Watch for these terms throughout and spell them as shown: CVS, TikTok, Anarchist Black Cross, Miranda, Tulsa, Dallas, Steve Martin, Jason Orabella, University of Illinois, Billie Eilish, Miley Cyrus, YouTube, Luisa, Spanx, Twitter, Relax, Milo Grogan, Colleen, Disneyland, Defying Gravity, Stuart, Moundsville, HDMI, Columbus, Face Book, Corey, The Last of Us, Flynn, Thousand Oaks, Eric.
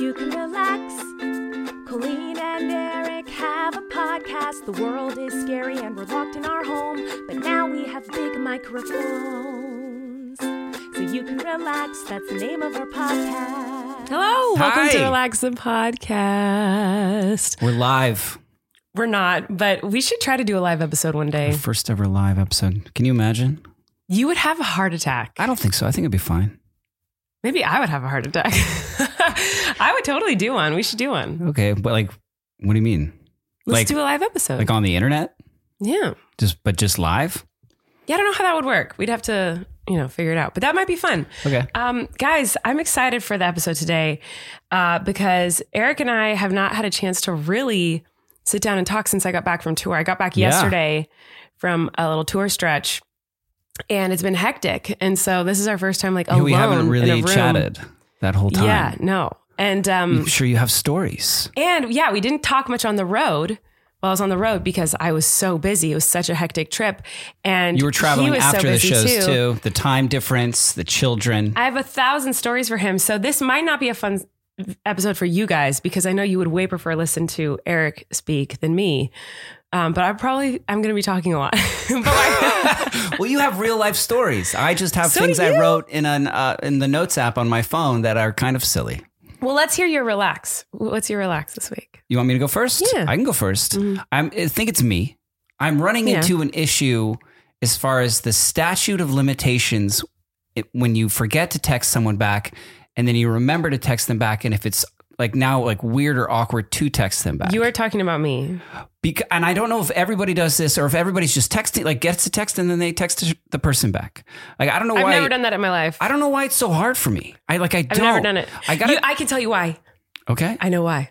you can relax. Colleen and Eric have a podcast. The world is scary and we're locked in our home, but now we have big microphones, so you can relax. That's the name of our podcast. Hello, welcome to Relax the Podcast. We're live. We're not, but we should try to do a live episode one day. First ever live episode. Can you imagine? You would have a heart attack. I don't think so. I think it'd be fine. Maybe I would have a heart attack. I would totally do one. We should do one. Okay. But like, what do you mean? Let's do a live episode. Like on the internet? Yeah. Just live? Yeah. I don't know how that would work. We'd have to, figure it out, but that might be fun. Okay. Guys, I'm excited for the episode today, because Eric and I have not had a chance to really sit down and talk since I got back from tour. I got back yesterday from a little tour stretch. And it's been hectic. And so this is our first time alone. We haven't really chatted that whole time. Yeah, no. And I'm sure you have stories. And yeah, we didn't talk much on the road while I was on the road because I was so busy. It was such a hectic trip. And you were traveling after the shows too. The time difference, the children. I have 1,000 stories for him. So this might not be a fun episode for you guys because I know you would way prefer listen to Eric speak than me. But I'm going to be talking a lot. Well, you have real life stories. I just have things I wrote in the notes app on my phone that are kind of silly. Well, let's hear your relax. What's your relax this week? You want me to go first? Yeah. I can go first. Mm-hmm. I think it's me. I'm running into an issue as far as the statute of limitations. When you forget to text someone back and then you remember to text them back. And if it's weird or awkward to text them back. You are talking about me. And I don't know if everybody does this or if everybody's just texting, gets a text and then they text the person back. I don't know why. I've never done that in my life. I don't know why it's so hard for me. I've never done it. I can tell you why. Okay. I know why.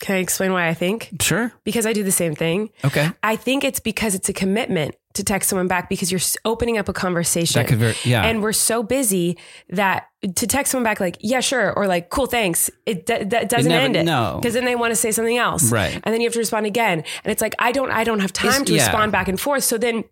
Can I explain why I think? Sure. Because I do the same thing. Okay. I think it's because it's a commitment to text someone back because you're opening up a conversation. That could and we're so busy that to text someone back, yeah, sure. Or cool, thanks. That doesn't end it. No. Because then they want to say something else. Right. And then you have to respond again. And it's I don't have time to respond back and forth. So then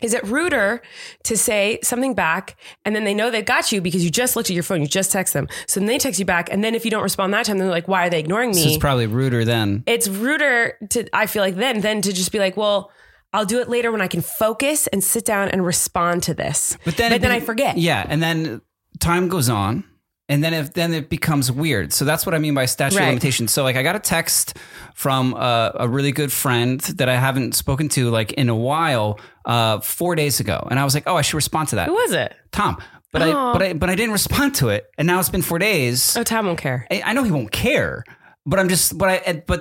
is it ruder to say something back and then they know they got you because you just looked at your phone, you just text them. So then they text you back. And then if you don't respond that time, they're why are they ignoring me? So it's probably ruder then. It's ruder to, I feel then to just be well, I'll do it later when I can focus and sit down and respond to this. But then I forget. Yeah. And then time goes on. And then it becomes weird. So that's what I mean by statute of limitations. So I got a text from a really good friend that I haven't spoken to in a while, 4 days ago. And I was I should respond to that. Who was it? Tom. But I didn't respond to it. And now it's been 4 days. Oh, Tom won't care. I know he won't care, but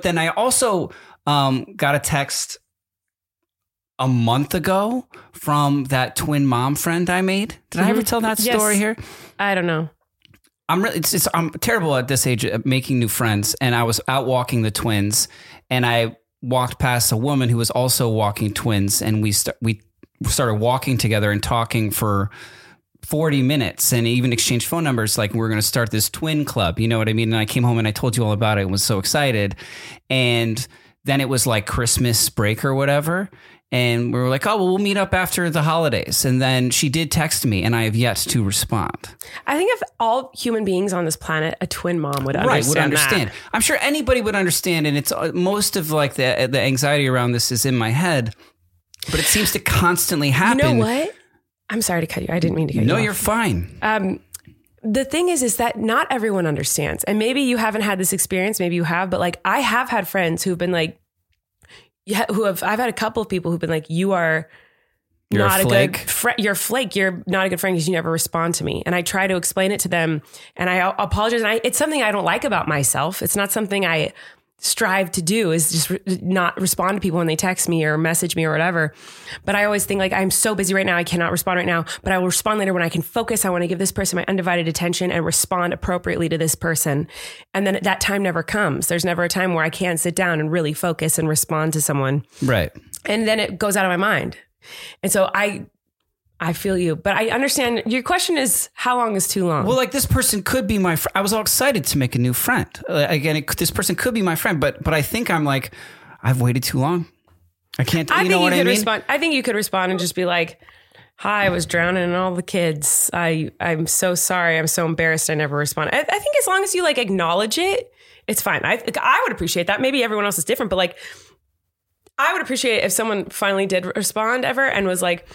then I also got a text a month ago from that twin mom friend I made. Did I ever tell that story here? I don't know. I'm terrible at this age at making new friends. And I was out walking the twins and I walked past a woman who was also walking twins. And we started walking together and talking for 40 minutes and even exchanged phone numbers. We're going to start this twin club. You know what I mean? And I came home and I told you all about it and was so excited. And then it was Christmas break or whatever. And we were we'll meet up after the holidays. And then she did text me and I have yet to respond. I think if all human beings on this planet, a twin mom would understand. That. I'm sure anybody would understand. And it's most of the anxiety around this is in my head, but it seems to constantly happen. You know what? I'm sorry to cut you. I didn't mean to cut you off. No, you're fine. The thing is that not everyone understands. And maybe you haven't had this experience. Maybe you have, but I have had friends who've been I've had a couple of people who've been you're not a good friend. You're a flake. You're not a good friend because you never respond to me. And I try to explain it to them and I apologize. And it's something I don't like about myself. It's not something I strive to do is just not respond to people when they text me or message me or whatever. But I always think I'm so busy right now. I cannot respond right now, but I will respond later when I can focus. I want to give this person my undivided attention and respond appropriately to this person. And then that time never comes. There's never a time where I can sit down and really focus and respond to someone. Right. And then it goes out of my mind. And so I feel you, but I understand your question is how long is too long? Well, this person could be my friend. I was all excited to make a new friend. This person could be my friend, but I think I'm I've waited too long. I can't, you know what I mean? I think you could respond and just be hi, I was drowning and all the kids. I'm so sorry. I'm so embarrassed. I never responded. I think as long as you like acknowledge it, it's fine. I would appreciate that. Maybe everyone else is different, but like, I would appreciate if someone finally did respond ever and was like,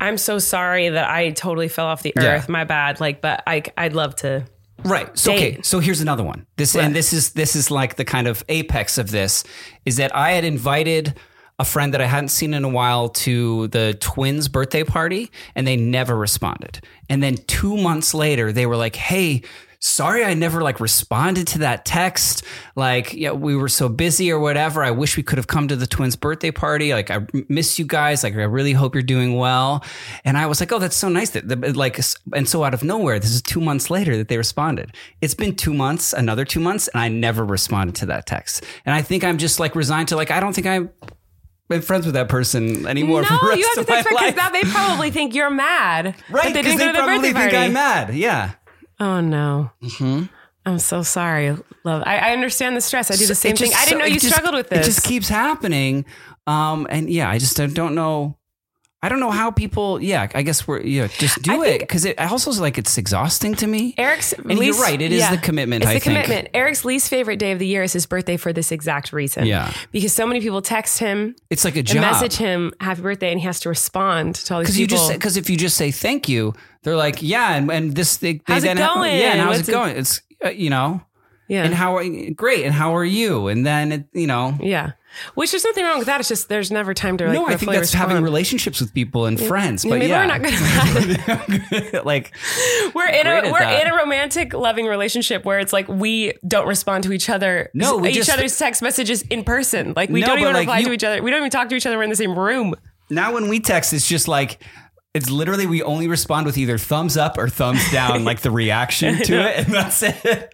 I'm so sorry that I totally fell off the earth. Yeah. My bad. Like, but I'd love to. Right. So, okay. So here's another one. This, right. And this is like the kind of apex of this is that I had invited a friend that I hadn't seen in a while to the twins' birthday party and they never responded. And then 2 months later, they were like, hey, sorry, I never like responded to that text. Like, yeah, we were so busy or whatever. I wish we could have come to the twins' birthday party. Like, I miss you guys. Like, I really hope you're doing well. And I was like, oh, that's so nice. And so out of nowhere, this is 2 months later that they responded. It's been 2 months, another 2 months, and I never responded to that text. And I think I'm just like resigned to like, I don't think I've been friends with that person anymore. No, for the rest you have to think because now they probably think you're mad. Right, because they probably think I'm mad. Yeah. Oh, no. Mm-hmm. I'm so sorry. Love. I understand the stress. I do the same thing. I didn't know you struggled with this. It just keeps happening. And yeah, I don't know. I don't know how people, yeah, I guess we're, yeah, just do it. Because it also is like, it's exhausting to me. Eric's, and least, you're right, it is the commitment, I think. It's the commitment. Eric's least favorite day of the year is his birthday for this exact reason. Yeah. Because so many people text him. It's like a job. And message him, happy birthday, and he has to respond to all these people. Because if you just say thank you, they're like, yeah, and this, they how's it going? Yeah, and how's it going? It's, you know. Yeah. And how are, great. And how are you? And then, it, you know. Yeah. Which there's nothing wrong with that. It's just there's never time to like. No, I think that's respond. Having relationships with people and friends. But maybe yeah, we're not gonna like we're in a romantic, loving relationship where it's like we don't respond to each other. No, we each other's text messages in person. Like we don't even reply to each other. We don't even talk to each other. We're in the same room. Now when we text, it's just like. It's literally we only respond with either thumbs up or thumbs down, like the reaction to it, and that's it.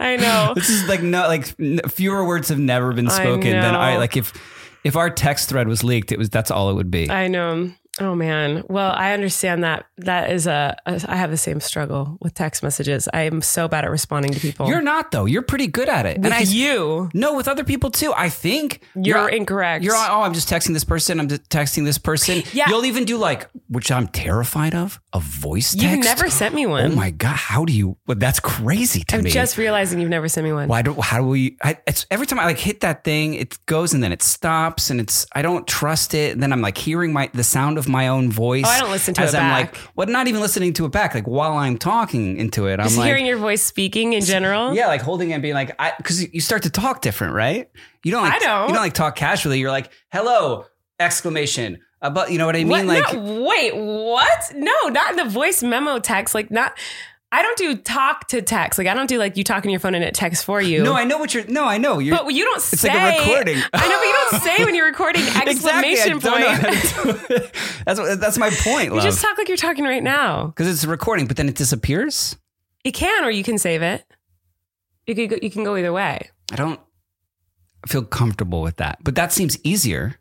I know. This is like no, like fewer words have never been spoken than I like. If our text thread was leaked, that's all it would be. I know. Oh man. Well, I understand that. That is I have the same struggle with text messages. I am so bad at responding to people. You're not though. You're pretty good at it. No, with other people too. I think you're incorrect. You're I'm just texting this person. I'm just texting this person. Yeah. You'll even do like, which I'm terrified of, a voice text. You've never sent me one. Oh my God. How do you, well, that's crazy to me. I'm just realizing you've never sent me one. Why do, how do we, it's every time I like hit that thing, it goes and then it stops and it's, I don't trust it. And then I'm like hearing the sound of my own voice. Oh, I don't listen to it back. Like, well, not even listening to it back. Like while I'm talking into it, I'm just like hearing your voice speaking in general. Yeah, like holding it and being like, because you start to talk different, right? You don't like talk casually. You're like, hello, exclamation. But you know what I mean? What? Like, no, wait, what? No, not in the voice memo text. Like, not. I don't do talk to text. Like I don't do like you talk on your phone and it texts for you. No, I know what you're. No, I know. But you don't say. It's like a recording. I know, but you don't say when you're recording exclamation point. That's my point. You just talk like you're talking right now. Because it's a recording, but then it disappears. It can, or you can save it. You can go either way. I don't feel comfortable with that, but that seems easier.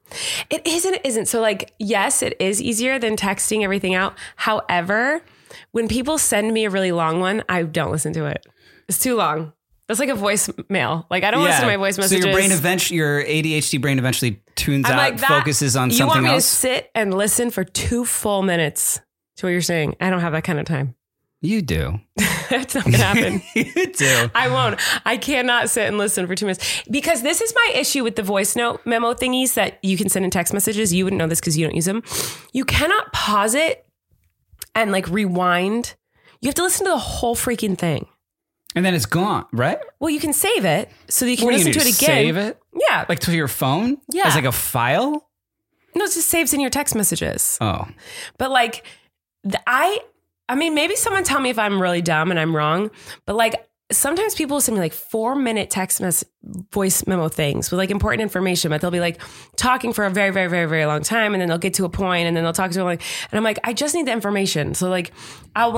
It isn't. It isn't. So like, yes, it is easier than texting everything out. However. When people send me a really long one, I don't listen to it. It's too long. It's like a voicemail. Like I don't listen to my voice messages. So your ADHD brain eventually tunes out, like, focuses on something else. You want me to sit and listen for 2 full minutes to what you're saying? I don't have that kind of time. You do. That's not going to happen. You do. I won't. I cannot sit and listen for 2 minutes because this is my issue with the voice note memo thingies that you can send in text messages. You wouldn't know this because you don't use them. You cannot pause it. And like rewind, you have to listen to the whole freaking thing. And then it's gone, right? Well, you can save it so that you can listen to it again. Save it? Yeah. Like to your phone? Yeah. As like a file? No, it just saves in your text messages. Oh. But like, I mean, maybe someone tell me if I'm really dumb and I'm wrong, but like sometimes people send me like 4-minute text voice memo things with like important information, but they'll be like talking for a very, very, very, very long time. And then they'll get to a point and then they'll talk to them. And I'm like, I just need the information. So like, I'll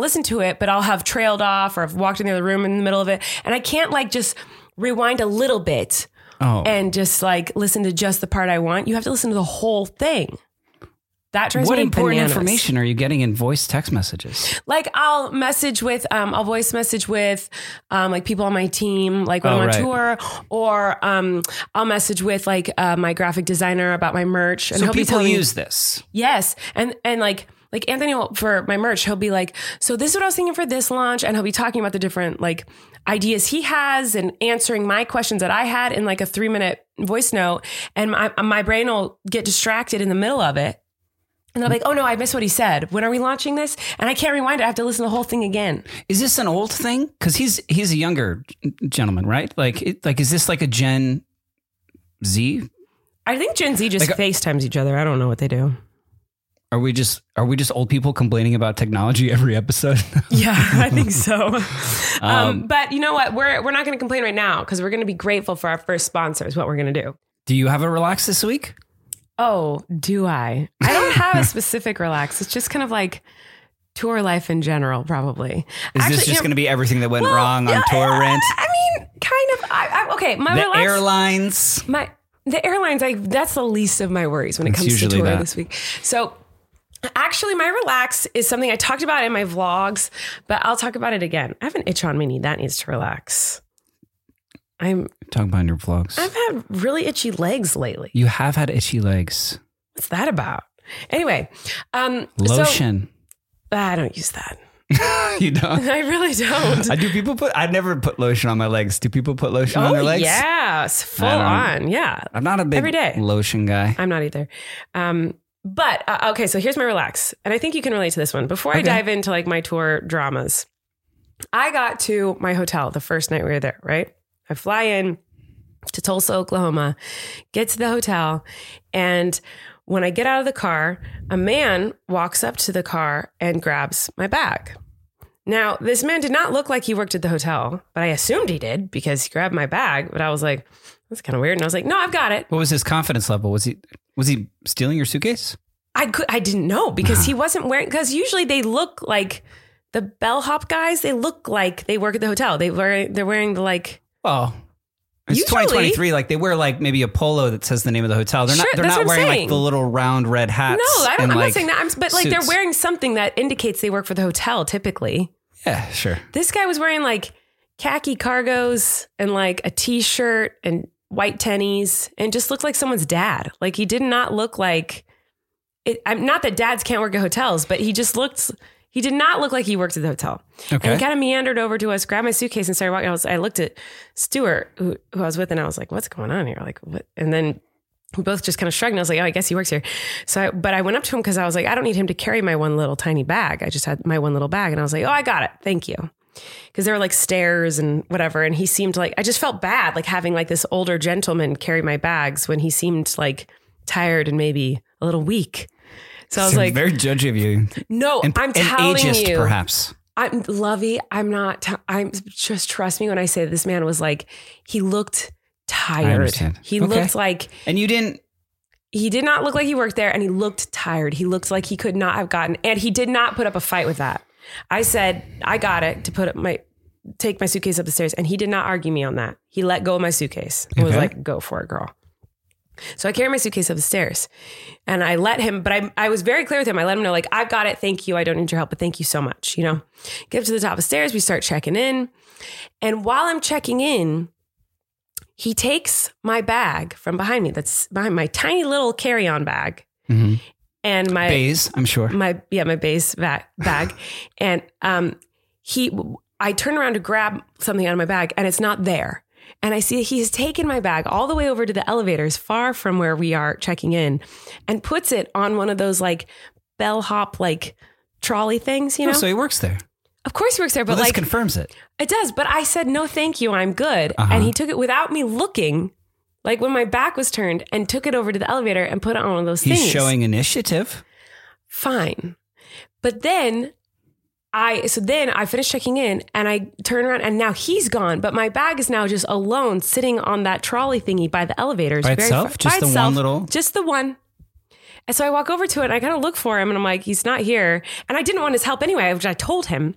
listen to it, but I'll have trailed off or I've walked in the other room in the middle of it. And I can't like just rewind a little bit and just like listen to just the part I want. You have to listen to the whole thing. That drives me bananas. What important information are you getting in voice text messages? Like I'll voice message with like people on my team, like when I'm on tour, or I'll message with like my graphic designer about my merch. And so he'll people be use me, this. Yes. And like Anthony will, for my merch, he'll be like, so this is what I was thinking for this launch. And he'll be talking about the different like ideas he has and answering my questions that I had in like a 3-minute voice note. And my brain will get distracted in the middle of it. And they're like, oh no, I missed what he said. When are we launching this? And I can't rewind it. I have to listen to the whole thing again. Is this an old thing? Cause he's a younger gentleman, right? Like, is this like a Gen Z? I think Gen Z just FaceTimes each other. I don't know what they do. Are we just old people complaining about technology every episode? Yeah, I think so. But you know what? We're not going to complain right now because we're going to be grateful for our first sponsor is what we're going to do. Do you have a relax this week? Oh, do I? I don't have a specific relax. It's just kind of like tour life in general, probably. Is this just going to be everything that went wrong on tour rent? I mean, kind of. Okay, my relax. The airlines. The airlines, that's the least of my worries when it comes to tour this week. So actually, my relax is something I talked about in my vlogs, but I'll talk about it again. I have an itch on my knee that needs to relax. I'm talking about your vlogs. I've had really itchy legs lately. You have had itchy legs. What's that about? Anyway, lotion. So, I don't use that. You don't? I really don't. I never put lotion on my legs. Do people put lotion on their legs? Yeah, full on. Yeah. I'm not a big lotion guy. I'm not either. But okay, so here's my relax. And I think you can relate to this one. Before I dive into like my tour dramas, I got to my hotel the first night we were there, right? I fly in to Tulsa, Oklahoma, get to the hotel. And when I get out of the car, a man walks up to the car and grabs my bag. Now, this man did not look like he worked at the hotel, but I assumed he did because he grabbed my bag. But I was like, that's kind of weird. And I was like, no, I've got it. What was his confidence level? Was he stealing your suitcase? I didn't know because he wasn't wearing, because usually they look like the bellhop guys. They look like they work at the hotel. They're wearing the like. Well, it's usually, 2023. Like they wear like maybe a polo that says the name of the hotel. They're not. They're not wearing like the little round red hats. No, I'm not saying that. But like suits. They're wearing something that indicates they work for the hotel. Typically. Yeah, sure. This guy was wearing like khaki cargos and like a t-shirt and white tennies and just looked like someone's dad. Like he did not look like. I'm not that dads can't work at hotels, but he just looked. He did not look like he worked at the hotel. Okay. And he kind of meandered over to us, grabbed my suitcase and started walking. I looked at Stuart, who I was with, and I was like, what's going on here? Like, what? And then we both just kind of shrugged and I was like, oh, I guess he works here. But I went up to him because I was like, I don't need him to carry my one little tiny bag. I just had my one little bag. And I was like, oh, I got it. Thank you. Because there were like stairs and whatever. And he seemed like, I just felt bad, like having like this older gentleman carry my bags when he seemed like tired and maybe a little weak. So I was like, very judgy of you. No, I'm telling ageist, you, perhaps I'm lovey. I'm not. I'm just trust me when I say this man was like, he looked tired. He looked like, and you didn't, he did not look like he worked there and he looked tired. He looked like he could not have gotten, and he did not put up a fight with that. I said, I got it to take my suitcase up the stairs. And he did not argue me on that. He let go of my suitcase. It was like, go for it, girl. So I carried my suitcase up the stairs and I let him, but I was very clear with him. I let him know like, I've got it. Thank you. I don't need your help, but thank you so much. You know, get up to the top of the stairs. We start checking in. And while I'm checking in, he takes my bag from behind me. That's behind my tiny little carry-on bag. Mm-hmm. And my Baze, I'm sure my Baze bag. And, I turn around to grab something out of my bag and it's not there. And I see he has taken my bag all the way over to the elevators far from where we are checking in and puts it on one of those like bellhop, like trolley things, you know? Oh, so he works there. Of course he works there, but this confirms it. It does. But I said, no, thank you. I'm good. Uh-huh. And he took it without me looking, like when my back was turned, and took it over to the elevator and put it on one of those things. He's showing initiative. Fine. But then I finished checking in and I turn around and now he's gone, but my bag is now just alone sitting on that trolley thingy by the elevators. Just the one. And so I walk over to it and I kind of look for him and I'm like, he's not here. And I didn't want his help anyway, which I told him.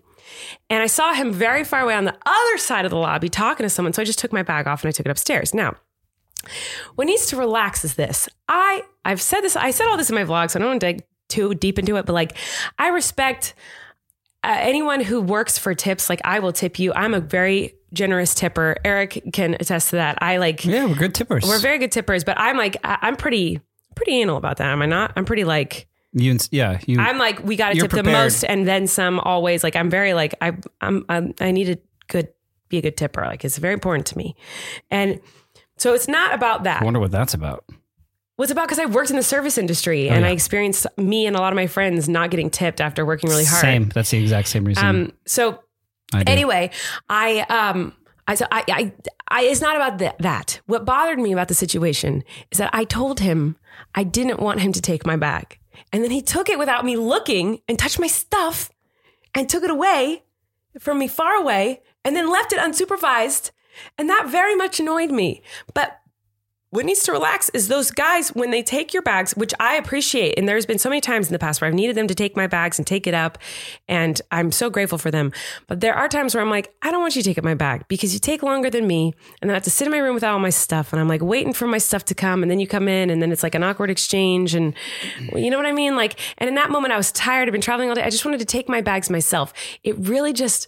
And I saw him very far away on the other side of the lobby talking to someone. So I just took my bag off and I took it upstairs. Now, what needs to relax is this. I've said all this in my vlog, so I don't want to dig too deep into it, but like, I respect anyone who works for tips. Like, I will tip you. I'm a very generous tipper. Eric can attest to that. We're good tippers. We're very good tippers, but I'm like, I'm pretty anal about that. Am I not? I'm pretty like, I'm like, we got to tip the most. And then some always, like, I'm very like, I need to be a good tipper. Like, it's very important to me. And so it's not about that. I wonder what that's about. Well, it's about because I worked in the service industry and I experienced me and a lot of my friends not getting tipped after working really hard. Same. That's the exact same reason. So anyway, it's not about that. What bothered me about the situation is that I told him I didn't want him to take my bag. And then he took it without me looking and touched my stuff and took it away from me far away and then left it unsupervised. And that very much annoyed me. But what needs to relax is those guys, when they take your bags, which I appreciate. And there's been so many times in the past where I've needed them to take my bags and take it up. And I'm so grateful for them. But there are times where I'm like, I don't want you to take up my bag because you take longer than me. And then I have to sit in my room with all my stuff. And I'm like waiting for my stuff to come. And then you come in and then it's like an awkward exchange. And you know what I mean? Like, and in that moment I was tired. I've been traveling all day. I just wanted to take my bags myself. It really just...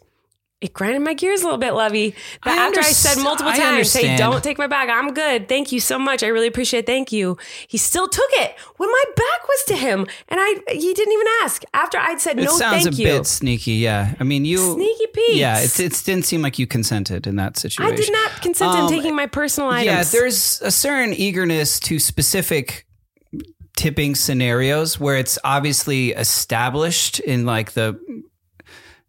It grinded my gears a little bit, Lovey. But after I said multiple times, hey, don't take my bag. I'm good. Thank you so much. I really appreciate it. Thank you. He still took it when my back was to him. And he didn't even ask after I'd said no, thank you. It sounds a bit sneaky. Yeah. I mean, sneaky peeks. Yeah. It didn't seem like you consented in that situation. I did not consent in taking my personal items. Yeah. There's a certain eagerness to specific tipping scenarios where it's obviously established in like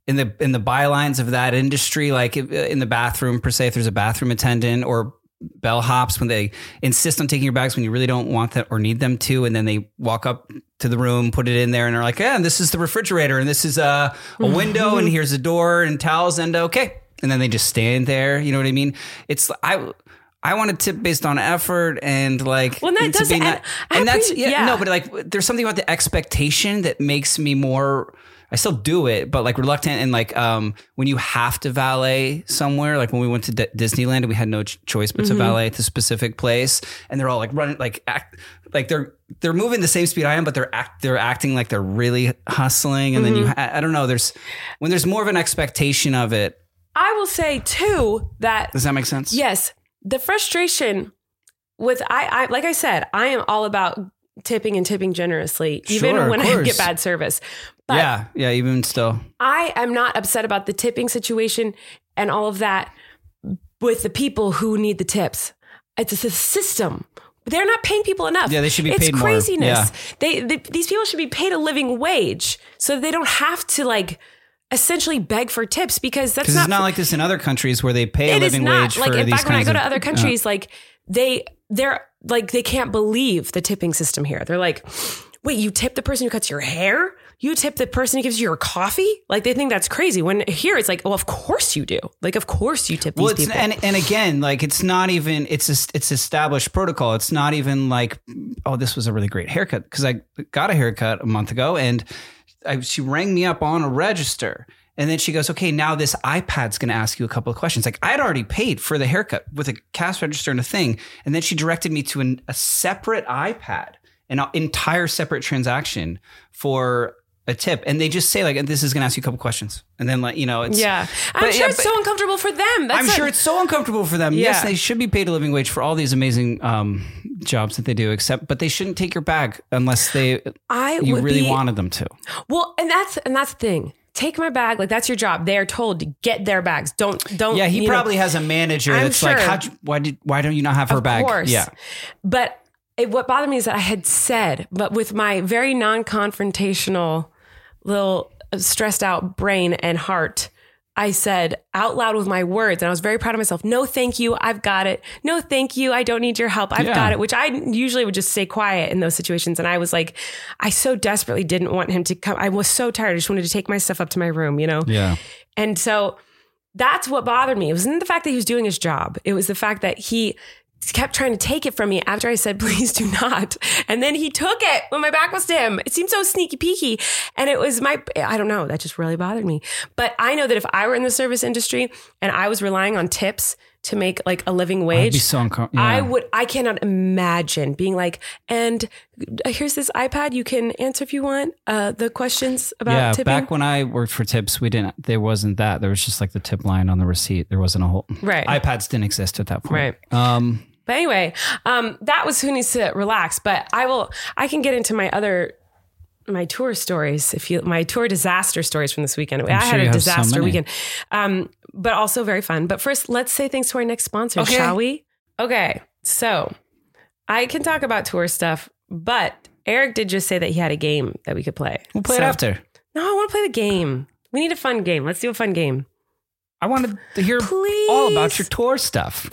in the bylines of that industry, like in the bathroom per se, if there's a bathroom attendant or bellhops, when they insist on taking your bags when you really don't want that or need them to, and then they walk up to the room, put it in there, and are like, "Yeah, and this is the refrigerator, and this is a window, and here's a door, and towels, and okay." And then they just stand there. You know what I mean? It's I want to tip based on effort and like, well, that doesn't, and that's no, but like, there's something about the expectation that makes me more. I still do it, but like reluctant. And like, when you have to valet somewhere, like when we went to Disneyland and we had no choice but to valet at the specific place, and they're all like running, like they're moving the same speed I am, but they're acting like they're really hustling. And then I don't know. There's more of an expectation of it. I will say too that. Does that make sense? Yes. The frustration with, I like I said, I am all about tipping and tipping generously, even when I get bad service. But yeah, even still. I am not upset about the tipping situation and all of that with the people who need the tips. It's a system. They're not paying people enough. Yeah, they should be paid more. It's craziness. Yeah. These people should be paid a living wage so they don't have to like... essentially beg for tips because that's not, it's not like this in other countries where they pay a living wage for these kinds of... Like, in fact, when I go to other countries, like they can't believe the tipping system here. They're like, wait, you tip the person who cuts your hair? You tip the person who gives you your coffee? Like, they think that's crazy. When here it's like, well, of course you do. Like, of course you tip these people. And again, like, it's not even, it's established protocol. It's not even like, oh, this was a really great haircut. Because I got a haircut a month ago and she rang me up on a register and then she goes, okay, now this iPad's going to ask you a couple of questions. Like, I'd already paid for the haircut with a cash register and a thing. And then she directed me to a separate iPad, an entire separate transaction for a tip. And they just say like, this is going to ask you a couple of questions. And then like, you know, it's, yeah, it's so uncomfortable for them. I'm sure it's so uncomfortable for them. Yeah. Yes. They should be paid a living wage for all these amazing, jobs that they do, but they shouldn't take your bag unless you really wanted them to. Well, and that's the thing. Take my bag. Like, that's your job. They are told to get their bags. Don't. Yeah. He probably has a manager. I'm that's sure. Like, why don't you not have her bag? Of course. Yeah. But what bothered me is that I had said, but with my very non-confrontational little stressed out brain and heart, I said out loud with my words, and I was very proud of myself. No, thank you. I've got it. No, thank you. I don't need your help. I've got it, which I usually would just stay quiet in those situations. And I was like, I so desperately didn't want him to come. I was so tired. I just wanted to take my stuff up to my room, you know? Yeah. And so that's what bothered me. It wasn't the fact that he was doing his job. It was the fact that he kept trying to take it from me after I said, please do not. And then he took it when my back was to him. It seemed so sneaky peeky. And it was I don't know. That just really bothered me. But I know that if I were in the service industry and I was relying on tips to make like a living wage. I'd be so uncomfortable. Yeah. I cannot imagine being like, and here's this iPad. You can answer if you want the questions about tipping. Back when I worked for tips, there wasn't that. There was just like the tip line on the receipt. There wasn't a whole, right. iPads didn't exist at that point. Right. But anyway, that was Who Needs to Relax, but I can get into my tour stories, my tour disaster stories from this weekend. I had a disaster weekend, but also very fun. But first, let's say thanks to our next sponsor, shall we? Okay. So I can talk about tour stuff, but Eric did just say that he had a game that we could play. We'll play it after. No, I want to play the game. We need a fun game. Let's do a fun game. I wanted to hear all about your tour stuff.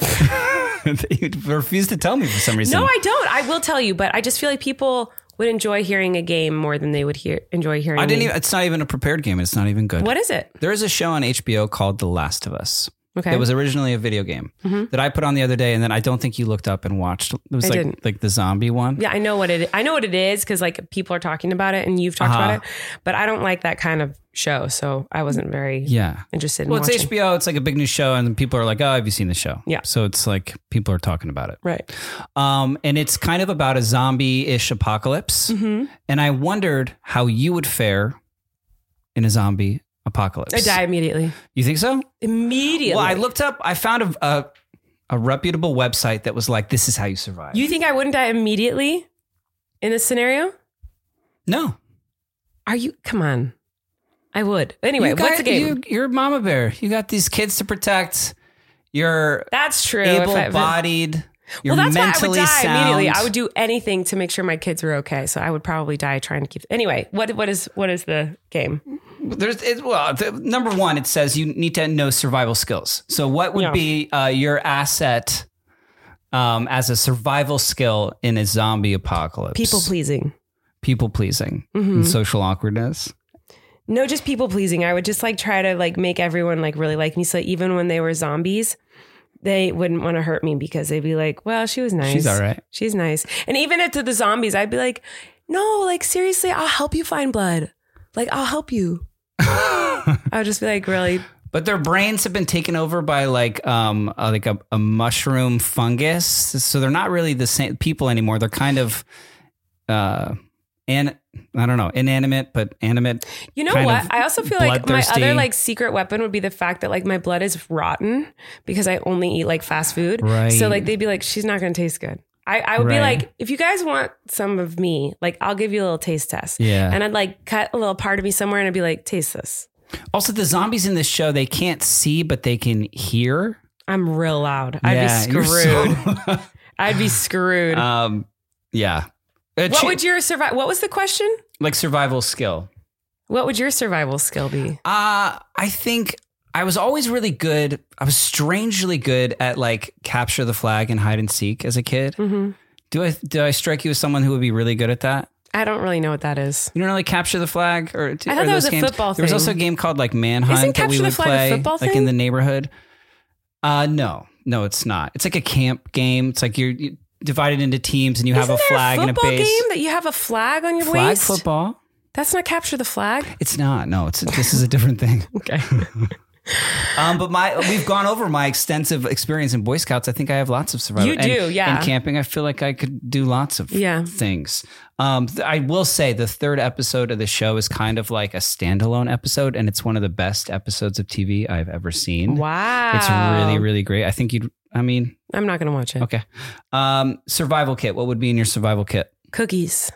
You refuse to tell me for some reason. No, I don't. I will tell you, but I just feel like people would enjoy hearing a game more than they would enjoy hearing. It's not even a prepared game. It's not even good. What is it? There is a show on HBO called The Last of Us. Okay. It was originally a video game that I put on the other day, and then I don't think you looked up and watched. It was like the zombie one. Yeah, I know what it is because like people are talking about it, and you've talked about it. But I don't like that kind of show, so I wasn't very interested in watching. Well, it's HBO. It's like a big new show, and people are like, "Oh, have you seen the show?" Yeah. So it's like people are talking about it, right? And it's kind of about a zombie-ish apocalypse. Mm-hmm. And I wondered how you would fare in a zombie apocalypse. I die immediately. You think so? Immediately. Well, I looked up, I found a reputable website that was like, this is how you survive. You think I wouldn't die immediately in this scenario? No. Are you? Come on. I would. Anyway, what's the game? You're mama bear. You got these kids to protect. You're able-bodied. You're mentally sound. Immediately. I would do anything to make sure my kids were okay. So I would probably die trying to keep. Anyway, what is the game? Number one, it says you need to know survival skills. So what would be your asset as a survival skill in a zombie apocalypse? People pleasing. Mm-hmm. And social awkwardness. No, just people pleasing. I would just like try to like make everyone like really like me. So even when they were zombies, they wouldn't want to hurt me because they'd be like, well, she was nice. She's all right. She's nice. And even to the zombies, I'd be like, no, like seriously, I'll help you find blood. Like, I'll help you. I would just be like, really? But their brains have been taken over by like a mushroom fungus. So they're not really the same people anymore. They're kind of, I don't know, inanimate, but animate. You know what? I also feel like my other like secret weapon would be the fact that like my blood is rotten because I only eat like fast food. Right. So like, they'd be like, she's not going to taste good. I would be like, if you guys want some of me, like I'll give you a little taste test. Yeah. And I'd like cut a little part of me somewhere and I'd be like, taste this. Also, the zombies in this show, they can't see, but they can hear. I'm real loud. I'd be screwed. I'd be screwed. Yeah. What was the question? Like survival skill. What would your survival skill be? I think I was always really good. I was strangely good at like capture the flag and hide and seek as a kid. Mm-hmm. Do I strike you as someone who would be really good at that? I don't really know what that is. You don't really capture the flag, or I thought that was a football thing. There was also a game called like Manhunt that we would play like in the neighborhood. No, it's not. It's like a camp game. It's like you're divided into teams and you have a flag and a base. Isn't there a football game that you have a flag on your waist? Flag football. That's not capture the flag. It's not. No, this is a different thing. Okay. But we've gone over my extensive experience in Boy Scouts. I think I have lots of survival. You do, yeah. And camping, I feel like I could do lots of things. I will say the third episode of the show is kind of like a standalone episode, and it's one of the best episodes of TV I've ever seen. Wow. It's really, really great. I think I'm not going to watch it. Okay. Survival kit. What would be in your survival kit? Cookies.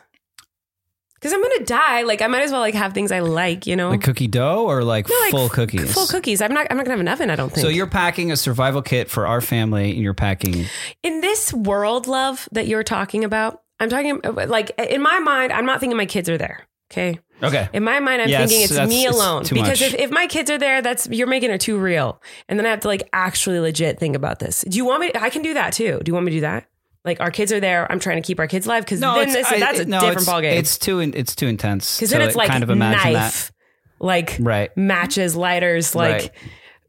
Because I'm going to die. Like I might as well like have things I like, you know, like cookie dough or full cookies, full cookies. I'm not gonna have an oven. I don't think so. You're packing a survival kit for our family and you're packing in this world, love, that you're talking about. I'm talking like in my mind, I'm not thinking my kids are there. Okay. Okay. In my mind, I'm thinking it's me alone because if my kids are there, you're making it too real. And then I have to like actually legit think about this. Do you want me? I can do that too. Do you want me to do that? Like our kids are there. I'm trying to keep our kids alive because that's a different ballgame. It's too intense. Because then it's like kind of knife, that. Like right. matches, lighters, like right.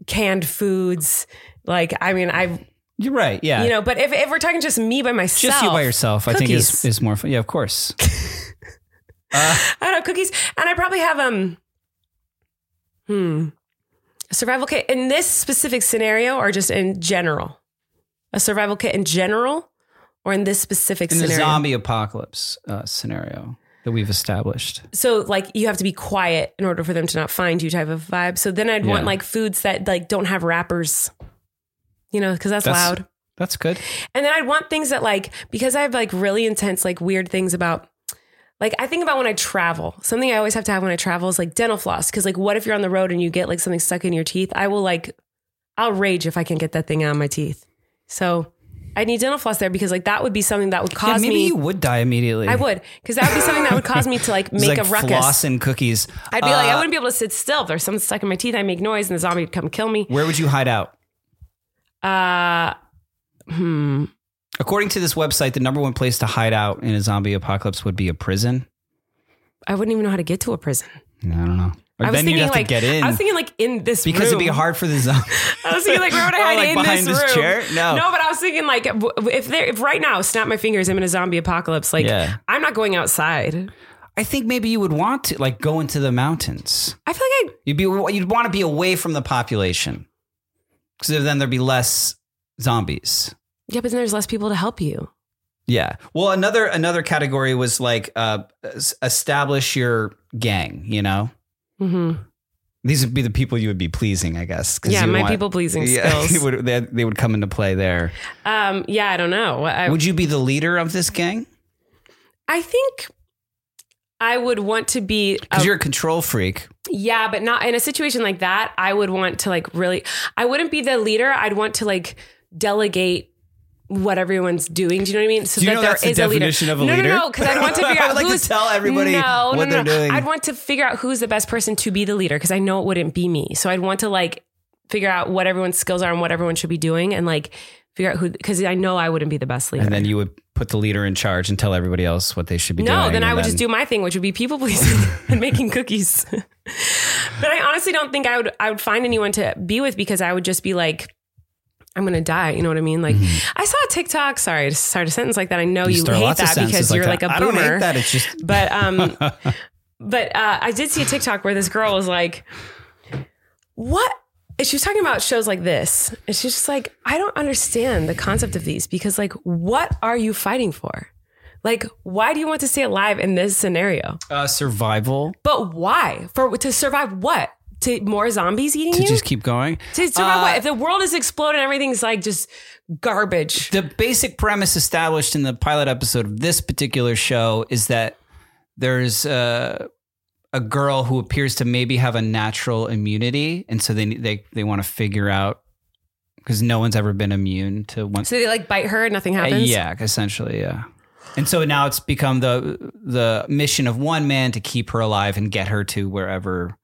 canned foods. Like, I mean, you're right. Yeah. You know, but if we're talking just me by myself. Just you by yourself, cookies. I think is more fun. Yeah, of course. I don't know, cookies. And I probably have, A survival kit in this specific scenario or just in general? A survival kit in general or in this specific scenario? In the zombie apocalypse scenario that we've established. So like you have to be quiet in order for them to not find you type of vibe. So then I'd want like foods that like don't have wrappers, you know, because that's loud. That's good. And then I'd want things that like, because I have like really intense, like weird things about, like I think about when I travel, something I always have to have when I travel is like dental floss. Cause like, what if you're on the road and you get like something stuck in your teeth? I will like, I'll rage if I can't get that thing out of my teeth. So I need dental floss there because like that would be something that would cause me. Maybe you would die immediately. I would. Cause that would be something that would cause me to like make like a ruckus. Floss and cookies. I'd be like, I wouldn't be able to sit still. If there's something stuck in my teeth, I make noise and the zombie would come kill me. Where would you hide out? According to this website, the number one place to hide out in a zombie apocalypse would be a prison. I wouldn't even know how to get to a prison. No, I don't know. Or then you'd have like, to get in. I was thinking like in this room. Because it'd be hard for the zombie. I was thinking like, where would I hide like in behind this room? Chair? No. No, but I was thinking like, if right now, snap my fingers, I'm in a zombie apocalypse. Like, I'm not going outside. I think maybe you would want to like go into the mountains. I feel like you'd want to be away from the population. Because then there'd be less zombies. Yeah, but then there's less people to help you. Yeah. Well, another category was like establish your gang, you know? Mm-hmm. These would be the people you would be pleasing, I guess. Yeah, my people pleasing skills. They would come into play there. Yeah, I don't know. Would you be the leader of this gang? I think I would want to be... Because you're a control freak. Yeah, but not in a situation like that. I would want to like really... I wouldn't be the leader. I'd want to like delegate what everyone's doing. Do you know what I mean? So that there is a leader. No, no, no. Because I'd want to figure out who's to tell everybody what they're doing. I'd want to figure out who's the best person to be the leader because I know it wouldn't be me. So I'd want to like figure out what everyone's skills are and what everyone should be doing and like figure out who, because I know I wouldn't be the best leader. And then you would put the leader in charge and tell everybody else what they should be doing. No, then I would just do my thing, which would be people pleasing and making cookies. But I honestly don't think I would find anyone to be with because I would just be like, I'm going to die. You know what I mean? Like I saw a TikTok. Sorry to start a sentence like that. I know you hate that because you're like a boomer. I don't hate that. It's just, but I did see a TikTok where this girl was like, what? And she was talking about shows like this. And she's just like, I don't understand the concept of these because like, what are you fighting for? Like, why do you want to stay alive in this scenario? Survival. But why? To survive what? To more zombies eating you? To just keep going? To survive what? If the world is exploding, everything's like just garbage. The basic premise established in the pilot episode of this particular show is that there's a girl who appears to maybe have a natural immunity. And so they want to figure out, because no one's ever been immune to one. So they like bite her and nothing happens? Yeah, essentially, yeah. And so now it's become the mission of one man to keep her alive and get her to wherever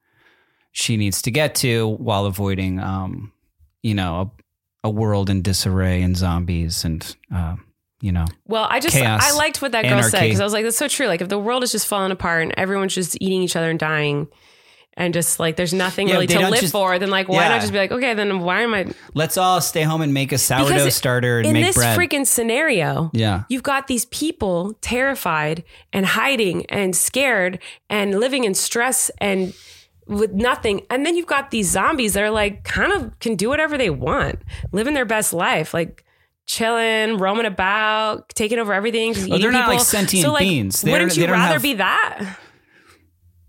she needs to get to while avoiding, a world in disarray and zombies and, Well, chaos, I liked what that girl said because I was like, that's so true. Like if the world is just falling apart and everyone's just eating each other and dying and just like there's nothing really to live for, then like why not just be like, okay, then why am I? Let's all stay home and make a sourdough starter and make bread. In this freaking scenario, you've got these people terrified and hiding and scared and living in stress and with nothing. And then you've got these zombies that are like kind of can do whatever they want, living their best life, like chilling, roaming about, taking over everything. Just eating they're not people. Like sentient beings. Wouldn't you rather be that?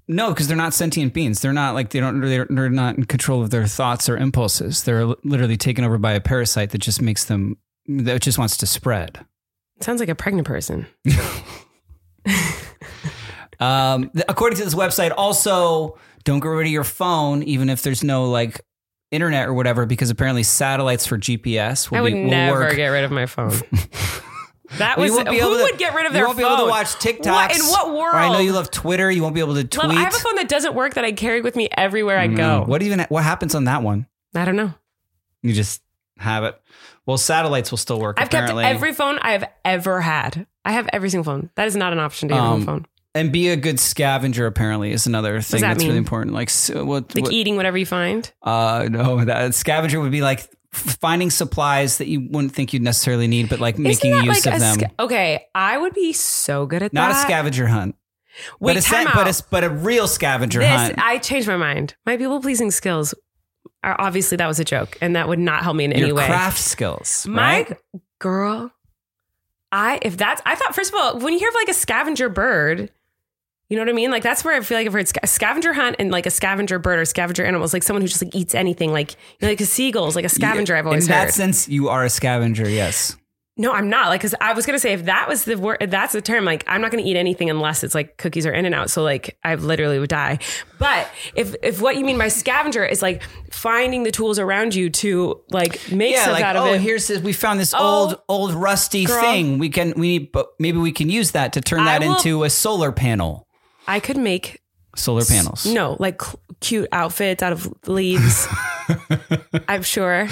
No, because they're not sentient beings. They're not like they're not in control of their thoughts or impulses. They're literally taken over by a parasite that just wants to spread. Sounds like a pregnant person. According to this website, also don't get rid of your phone, even if there's no like internet or whatever, because apparently satellites for GPS will never get rid of my phone. That was would get rid of their phone? You won't be able to watch TikToks. In what world? I know you love Twitter. You won't be able to tweet. I have a phone that doesn't work that I carry with me everywhere I go. What happens on that one? I don't know. You just have it. Well, satellites will still work. I've kept every phone I have ever had. I have every single phone. That is not an option to get a phone. And be a good scavenger, apparently, is another thing that's really important. Like, eating whatever you find? No, that scavenger would be like finding supplies that you wouldn't think you'd necessarily need, but like making use of them. Okay, I would be so good at that. Not a scavenger hunt. Wait, time out. But a real scavenger hunt. I changed my mind. My people-pleasing skills Obviously, that was a joke, and that would not help me in any way. Your craft skills, right? My girl, I thought, first of all, when you hear of like a scavenger bird, you know what I mean? Like, that's where I feel like I've heard a scavenger hunt and like a scavenger bird or scavenger animals, like someone who just like eats anything, like, you know, like a seagull is like a scavenger. I've always heard. In that sense, you are a scavenger, yes. No, I'm not, like, because I was going to say, if that was the word, that's the term, like, I'm not going to eat anything unless it's like cookies or In-N-Out. So like, I literally would die. But if what you mean by scavenger is like finding the tools around you to like make stuff like, out of it. Here's this, we found this old rusty thing. Maybe we can use that to turn that into a solar panel. I could make solar panels. No, like cute outfits out of leaves. I'm sure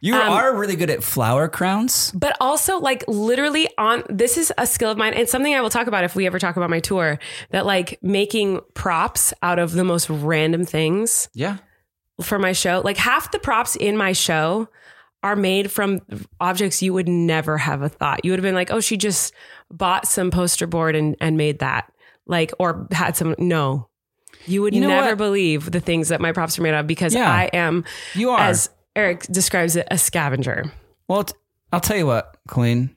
you are really good at flower crowns, but also like literally this is a skill of mine and something I will talk about if we ever talk about my tour, that like making props out of the most random things. Yeah. For my show, like half the props in my show are made from objects you would never have a thought. You would have been like, oh, she just bought some poster board and made that, like, or had some, no. You would never believe the things that my props are made of, because I am, as Eric describes it, a scavenger. Well, I'll tell you what, Colleen,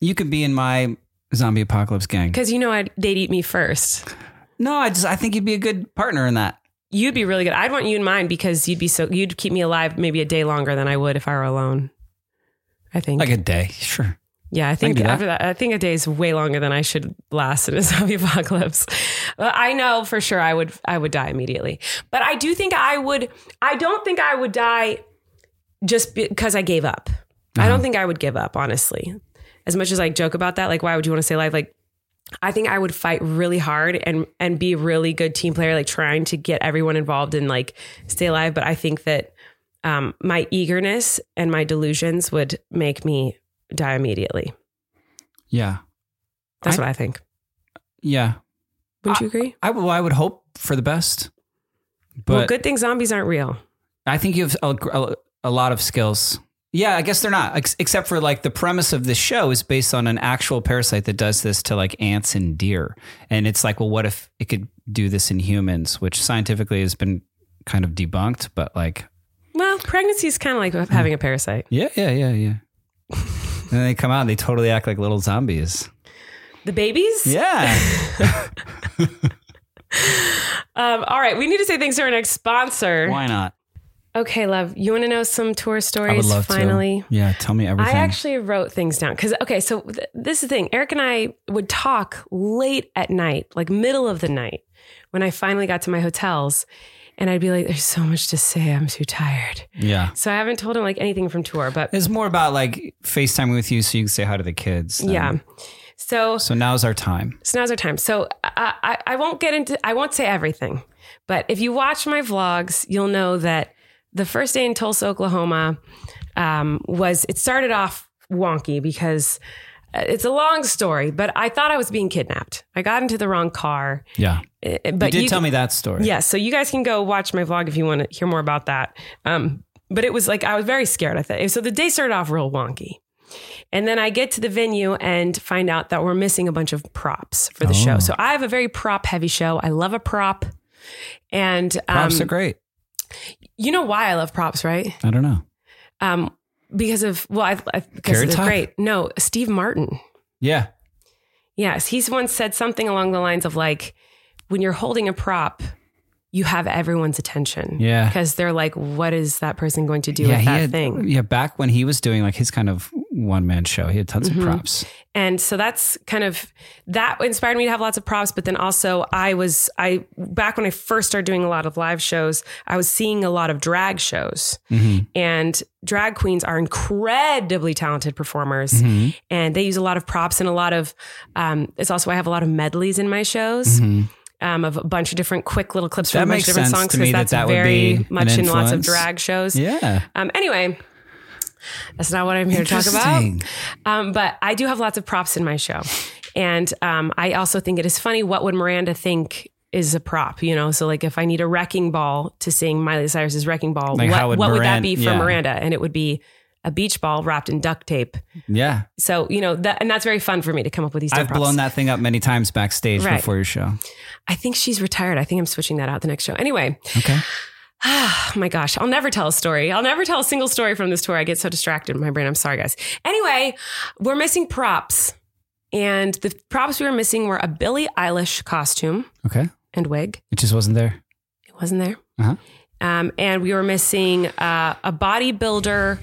you could be in my zombie apocalypse gang. Because they'd eat me first. No, I think you'd be a good partner in that. You'd be really good. I'd want you in mine because you'd keep me alive maybe a day longer than I would if I were alone. I think. Like a day, sure. Yeah, I think after that, I think a day is way longer than I should last in a zombie apocalypse. Well, I know for sure I would die immediately, but I do think I don't think I would die just because I gave up. Uh-huh. I don't think I would give up, honestly, as much as I joke about that. Like, why would you want to stay alive? Like, I think I would fight really hard and be a really good team player, like trying to get everyone involved and like stay alive. But I think that my eagerness and my delusions would make me die immediately. Yeah. That's what I think. Yeah. Wouldn't you agree? I would hope for the best. But well, good thing zombies aren't real. I think you have a lot of skills. Yeah, I guess they're not. Except for like the premise of the show is based on an actual parasite that does this to like ants and deer. And it's like, well, what if it could do this in humans, which scientifically has been kind of debunked, but like... Well, pregnancy is kind of like having a parasite. Yeah. And then they come out and they totally act like little zombies. The babies? Yeah. All right. We need to say thanks to our next sponsor. Why not? Okay, love. You want to know some tour stories? I would love finally? To. Yeah. Tell me everything. I actually wrote things down because, okay, so this is the thing. Eric and I would talk late at night, like middle of the night when I finally got to my hotels. And I'd be like, there's so much to say. I'm too tired. Yeah. So I haven't told him like anything from tour, but it's more about like FaceTiming with you so you can say hi to the kids. Yeah. So now's our time. So I won't get into, I won't say everything, but if you watch my vlogs, you'll know that the first day in Tulsa, Oklahoma, it started off wonky because it's a long story, but I thought I was being kidnapped. I got into the wrong car. Yeah. But you did tell me that story. Yeah. So you guys can go watch my vlog if you want to hear more about that. But it was like, I was very scared. I thought, so the day started off real wonky. And then I get to the venue and find out that we're missing a bunch of props for the show. So I have a very prop heavy show. I love a prop. And props are great. You know why I love props, right? I don't know. Steve Martin. Yeah. Yes. He's once said something along the lines of like, when you're holding a prop, you have everyone's attention. Yeah. Because they're like, what is that person going to do with that thing? Yeah. Back when he was doing like his kind of one man show, he had tons of props. And so that's kind of, that inspired me to have lots of props. But then also back when I first started doing a lot of live shows, I was seeing a lot of drag shows and drag queens are incredibly talented performers and they use a lot of props and a lot of, it's also, I have a lot of medleys in my shows. Of a bunch of different quick little clips from a bunch of different songs, because that's very much in lots of drag shows. Yeah. Anyway, that's not what I'm here to talk about. But I do have lots of props in my show. And I also think it is funny. What would Miranda think is a prop, you know? So like if I need a wrecking ball to sing Miley Cyrus's Wrecking Ball, like what would that be for Miranda? And it would be a beach ball wrapped in duct tape. Yeah. So, you know, and that's very fun for me to come up with these. I've blown that thing up many times backstage before your show. I think she's retired. I think I'm switching that out the next show. Anyway. Okay. Oh my gosh, I'll never tell a story. I'll never tell a single story from this tour. I get so distracted in my brain. I'm sorry, guys. Anyway, we're missing props. And the props we were missing were a Billie Eilish costume. Okay. And wig. It just wasn't there. It wasn't there. Uh-huh. And we were missing a bodybuilder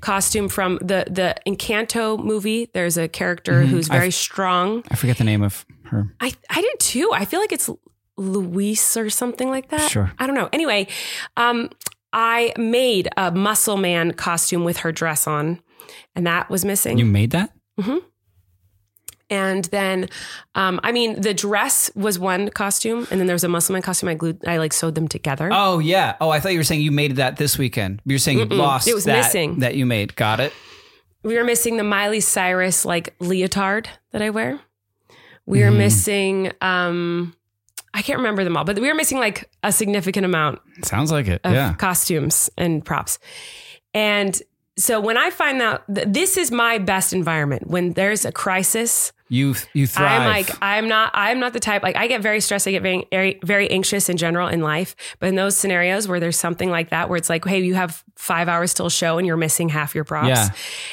costume from the Encanto movie. There's a character who's very strong. I forget the name of her. I did too. I feel like it's Luisa or something like that. Sure. I don't know. Anyway, I made a muscle man costume with her dress on, and that was missing. You made that? Mm-hmm. And then, I mean, the dress was one costume, and then there was a muscle man costume. I like sewed them together. Oh yeah. Oh, I thought you were saying you made that this weekend. You're saying you lost. It was missing that you made. Got it. We were missing the Miley Cyrus like leotard that I wear. We were missing. I can't remember them all, but we were missing like a significant amount. Sounds like it. Of costumes and props, and. So when I find out this is my best environment, when there's a crisis, you thrive. I'm not the type, like I get very stressed. I get very, very anxious in general in life, but in those scenarios where there's something like that, where it's like, hey, you have 5 hours till show and you're missing half your props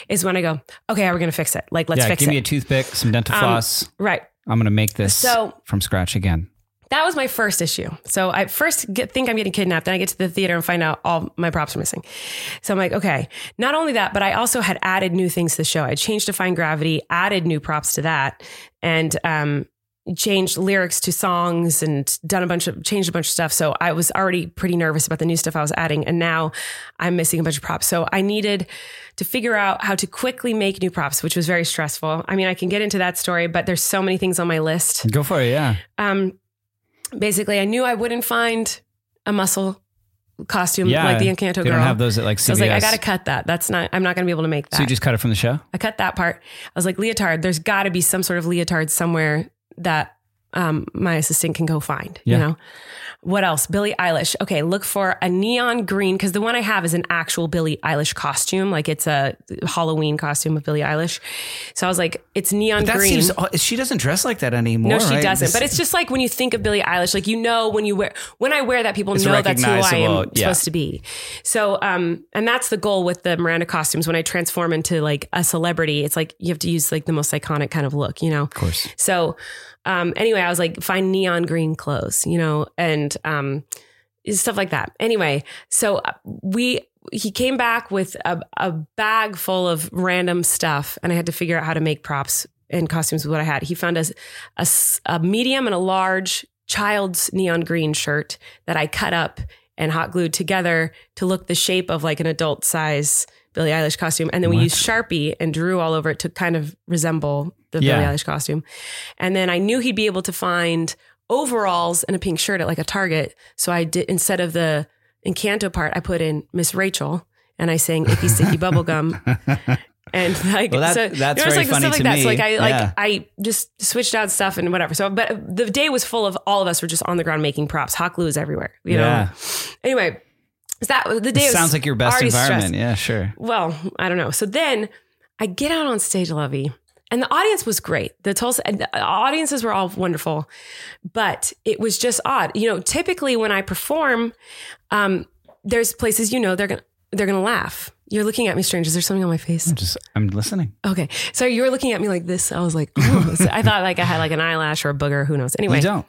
is when I go, okay, we're going to fix it. Like, let's fix it. Give me a toothpick, some dental floss. Right. I'm going to make this from scratch again. That was my first issue. So I first think I'm getting kidnapped. Then I get to the theater and find out all my props are missing. So I'm like, okay, not only that, but I also had added new things to the show. I changed Defying Gravity, added new props to that, and changed lyrics to songs and changed a bunch of stuff. So I was already pretty nervous about the new stuff I was adding. And now I'm missing a bunch of props. So I needed to figure out how to quickly make new props, which was very stressful. I mean, I can get into that story, but there's so many things on my list. Go for it. Yeah. Basically, I knew I wouldn't find a muscle costume like the Encanto girl. They don't have those at like CVS. So I was like, I got to cut that. I'm not going to be able to make that. So you just cut it from the show? I cut that part. I was like, leotard, there's got to be some sort of leotard somewhere that my assistant can go find, you know? What else? Billie Eilish. Okay, look for a neon green, because the one I have is an actual Billie Eilish costume. Like it's a Halloween costume of Billie Eilish. So I was like, it's neon green. She doesn't dress like that anymore. No, she doesn't. But it's just like when you think of Billie Eilish, like, you know, when I wear that, people know that's who I am supposed to be. So, and that's the goal with the Miranda costumes. When I transform into like a celebrity, it's like, you have to use like the most iconic kind of look, you know? Of course. So, anyway, I was like, find neon green clothes, you know, and stuff like that. Anyway, so he came back with a bag full of random stuff, and I had to figure out how to make props and costumes with what I had. He found a medium and a large child's neon green shirt that I cut up and hot glued together to look the shape of like an adult size Billie Eilish costume. And then we used Sharpie and drew all over it to kind of resemble the Billie Eilish costume. And then I knew he'd be able to find overalls and a pink shirt at like a Target. So I did, instead of the Encanto part, I put in Miss Rachel and I sang Icky Sticky Bubblegum. And like, well, that's very funny stuff like to that. Me. So like, I just switched out stuff and whatever. So, but the day was full of, all of us were just on the ground making props. Hot glue is everywhere, you know? Anyway, is that the day? It sounds like your best environment. Stressed. Yeah, sure. Well, I don't know. So then I get out on stage, Lovey, and the audience was great. The Tulsa audiences were all wonderful, but it was just odd. You know, typically when I perform, there's places, you know, they're gonna laugh. You're looking at me strange. Is there something on my face? I'm listening. Okay. So you were looking at me like this. I was like, oh. So I thought like I had like an eyelash or a booger. Who knows? Anyway. You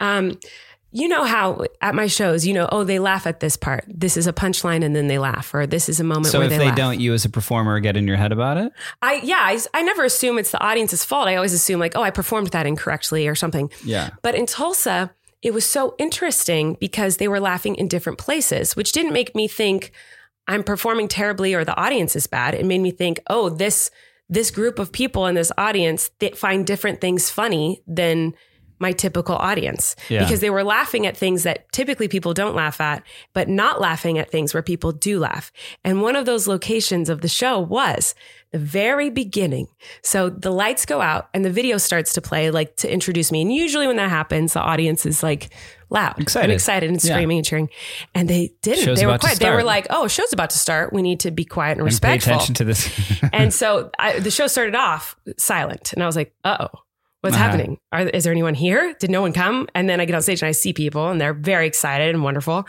don't. You know how at my shows, you know, oh, they laugh at this part. This is a punchline and then they laugh, or this is a moment where they laugh. So if they don't, you as a performer get in your head about it? I never assume it's the audience's fault. I always assume like, oh, I performed that incorrectly or something. Yeah. But in Tulsa, it was so interesting because they were laughing in different places, which didn't make me think I'm performing terribly or the audience is bad. It made me think, oh, this group of people in this audience that find different things funny than my typical audience, because they were laughing at things that typically people don't laugh at, but not laughing at things where people do laugh. And one of those locations of the show was the very beginning. So the lights go out and the video starts to play, like to introduce me. And usually when that happens, the audience is like loud, excited and screaming and cheering. And they didn't. Show's they were quiet. They were like, oh, show's about to start. We need to be quiet and respectful. Pay attention to this. And so the show started off silent. And I was like, uh-oh. What's happening? Is there anyone here? Did no one come? And then I get on stage and I see people and they're very excited and wonderful.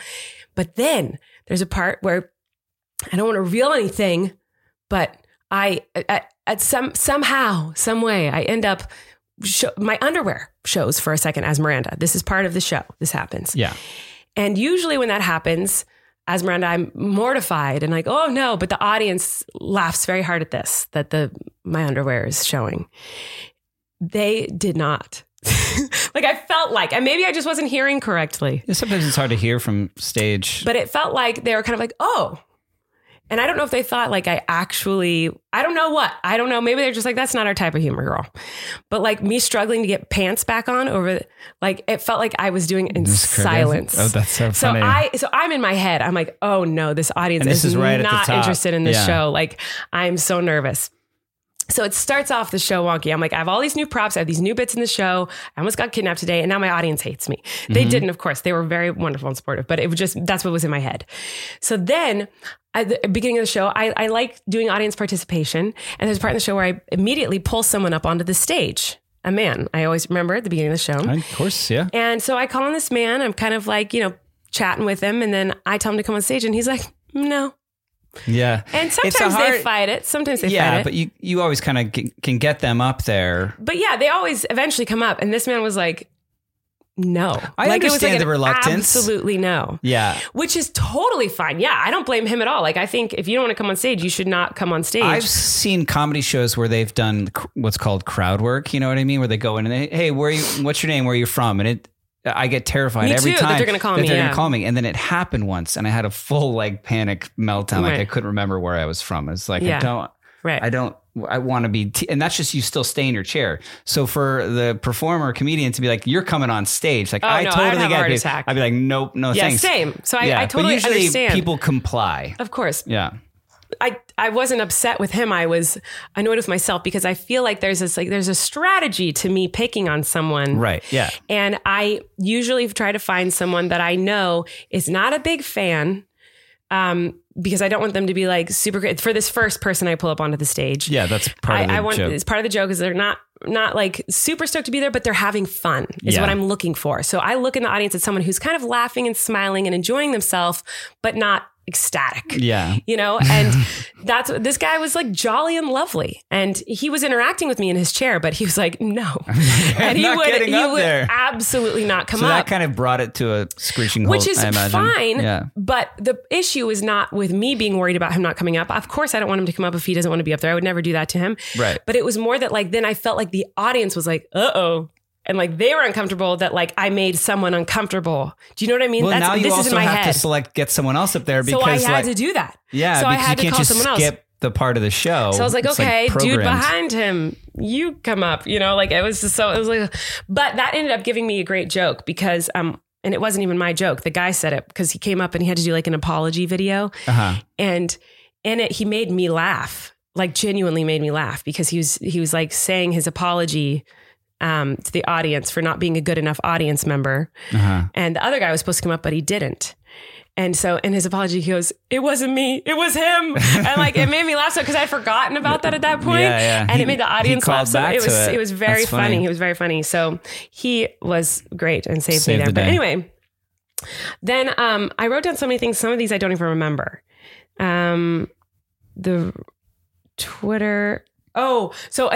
But then there's a part where I don't want to reveal anything, but I at somehow, some way, I end up my underwear shows for a second as Miranda. This is part of the show. This happens. Yeah. And usually when that happens, as Miranda, I'm mortified and like, oh no, but the audience laughs very hard at this, that my underwear is showing. They did not. Like I felt like, and maybe I just wasn't hearing correctly. Sometimes it's hard to hear from stage. But it felt like they were kind of like, oh. And I don't know if they thought like I don't know. Maybe they're just like, that's not our type of humor, girl. But like me struggling to get pants back on like, it felt like I was doing it in silence. Oh, that's so funny. So I'm in my head. I'm like, oh no, this audience is right not interested in this show. Like I'm so nervous. So it starts off the show wonky. I'm like, I have all these new props. I have these new bits in the show. I almost got kidnapped today. And now my audience hates me. They didn't, of course. They were very wonderful and supportive, but it was just, that's what was in my head. So then at the beginning of the show, I like doing audience participation. And there's a part in the show where I immediately pull someone up onto the stage. A man. I always remember at the beginning of the show. Of course, yeah. And so I call on this man. I'm kind of like, chatting with him. And then I tell him to come on stage and he's like, no. Yeah. And sometimes they fight it. Sometimes they fight it. Yeah, but you always kind of can get them up there. But yeah, they always eventually come up. And this man was like, no. I understand the reluctance. Absolutely no. Yeah. Which is totally fine. Yeah. I don't blame him at all. Like, I think if you don't want to come on stage, you should not come on stage. I've seen comedy shows where they've done what's called crowd work. You know what I mean? Where they go in and they, hey, what's your name? Where are you from? And I get terrified every time that they're going to call me. And then it happened once and I had a full like panic meltdown. Right. Like I couldn't remember where I was from. It's like, I want to be, and that's just, you still stay in your chair. So for the performer or comedian to be like, you're coming on stage. Like I'd be like, nope, no thanks. Same. So I totally usually understand. People comply. Of course. Yeah. I wasn't upset with him. I was annoyed with myself because I feel like there's a strategy to me picking on someone. Right. Yeah. And I usually try to find someone that I know is not a big fan, because I don't want them to be like super great for this first person I pull up onto the stage. Yeah. That's part of the joke. It's part of the joke is they're not like super stoked to be there, but they're having fun is what I'm looking for. So I look in the audience at someone who's kind of laughing and smiling and enjoying themselves, but not ecstatic. Yeah. And this guy was like jolly and lovely. And he was interacting with me in his chair, but he was like, no. And he would absolutely not come up. So that kind of brought it to a screeching halt, I imagine. Which is fine. Yeah. But the issue is not with me being worried about him not coming up. Of course, I don't want him to come up if he doesn't want to be up there. I would never do that to him. Right. But it was more that like, then I felt like the audience was like, uh-oh. And like they were uncomfortable that like I made someone uncomfortable. Do you know what I mean? Well, now you also have to get someone else up there because so I had to do that. Yeah, so I had to call someone else. You can't just skip the part of the show. So I was like, okay, dude behind him, you come up. But that ended up giving me a great joke because and it wasn't even my joke. The guy said it because he came up and he had to do like an apology video, and in it he made me laugh, like genuinely made me laugh because he was like saying his apology. To the audience for not being a good enough audience member. And the other guy was supposed to come up, but he didn't. And so in his apology, he goes, it wasn't me, it was him. And like, it made me laugh. So, cause I'd forgotten about that at that point. Yeah. And it made the audience laugh. So it was very funny. He was very funny. So he was great and saved me there. But anyway, then, I wrote down so many things. Some of these I don't even remember. The Twitter, TikTok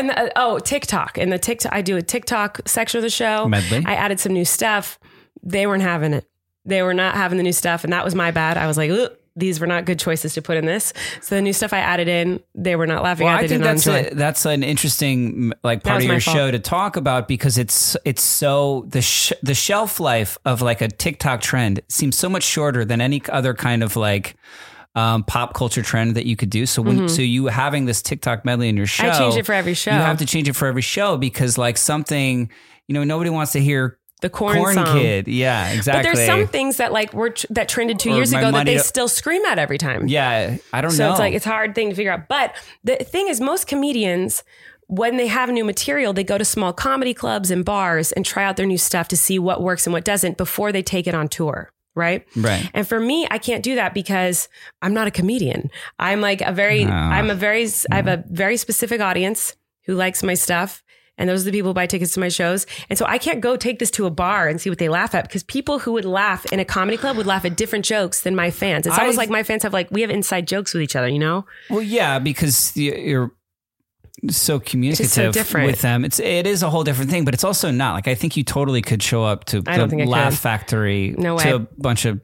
and the TikTok, I do a TikTok section of the show. Medley. I added some new stuff. They weren't having it. They were not having the new stuff. And that was my bad. I was like, these were not good choices to put in this. So the new stuff I added in, they were not laughing. Well, I think that's an interesting part of your show to talk about because it's so the shelf life of like a TikTok trend seems so much shorter than any other kind of like, pop culture trend that you could do. So so you having this TikTok medley in your show, I change it for every show. You have to change it for every show because like something, nobody wants to hear the corn kid. Yeah, exactly. But there's some things that like that trended 2 years ago that they still scream at every time. Yeah. I don't know. So it's like, it's a hard thing to figure out. But the thing is most comedians, when they have new material, they go to small comedy clubs and bars and try out their new stuff to see what works and what doesn't before they take it on tour. Right. And for me, I can't do that because I'm not a comedian. I'm like a very, I have a very specific audience who likes my stuff. And those are the people who buy tickets to my shows. And so I can't go take this to a bar and see what they laugh at, because people who would laugh in a comedy club would laugh at different jokes than my fans. It's almost like my fans have we have inside jokes with each other, you know? Well, yeah, because you're so communicative with them. It is a whole different thing, but it's also not like, I think you totally could show up to the Laugh Factory to a bunch of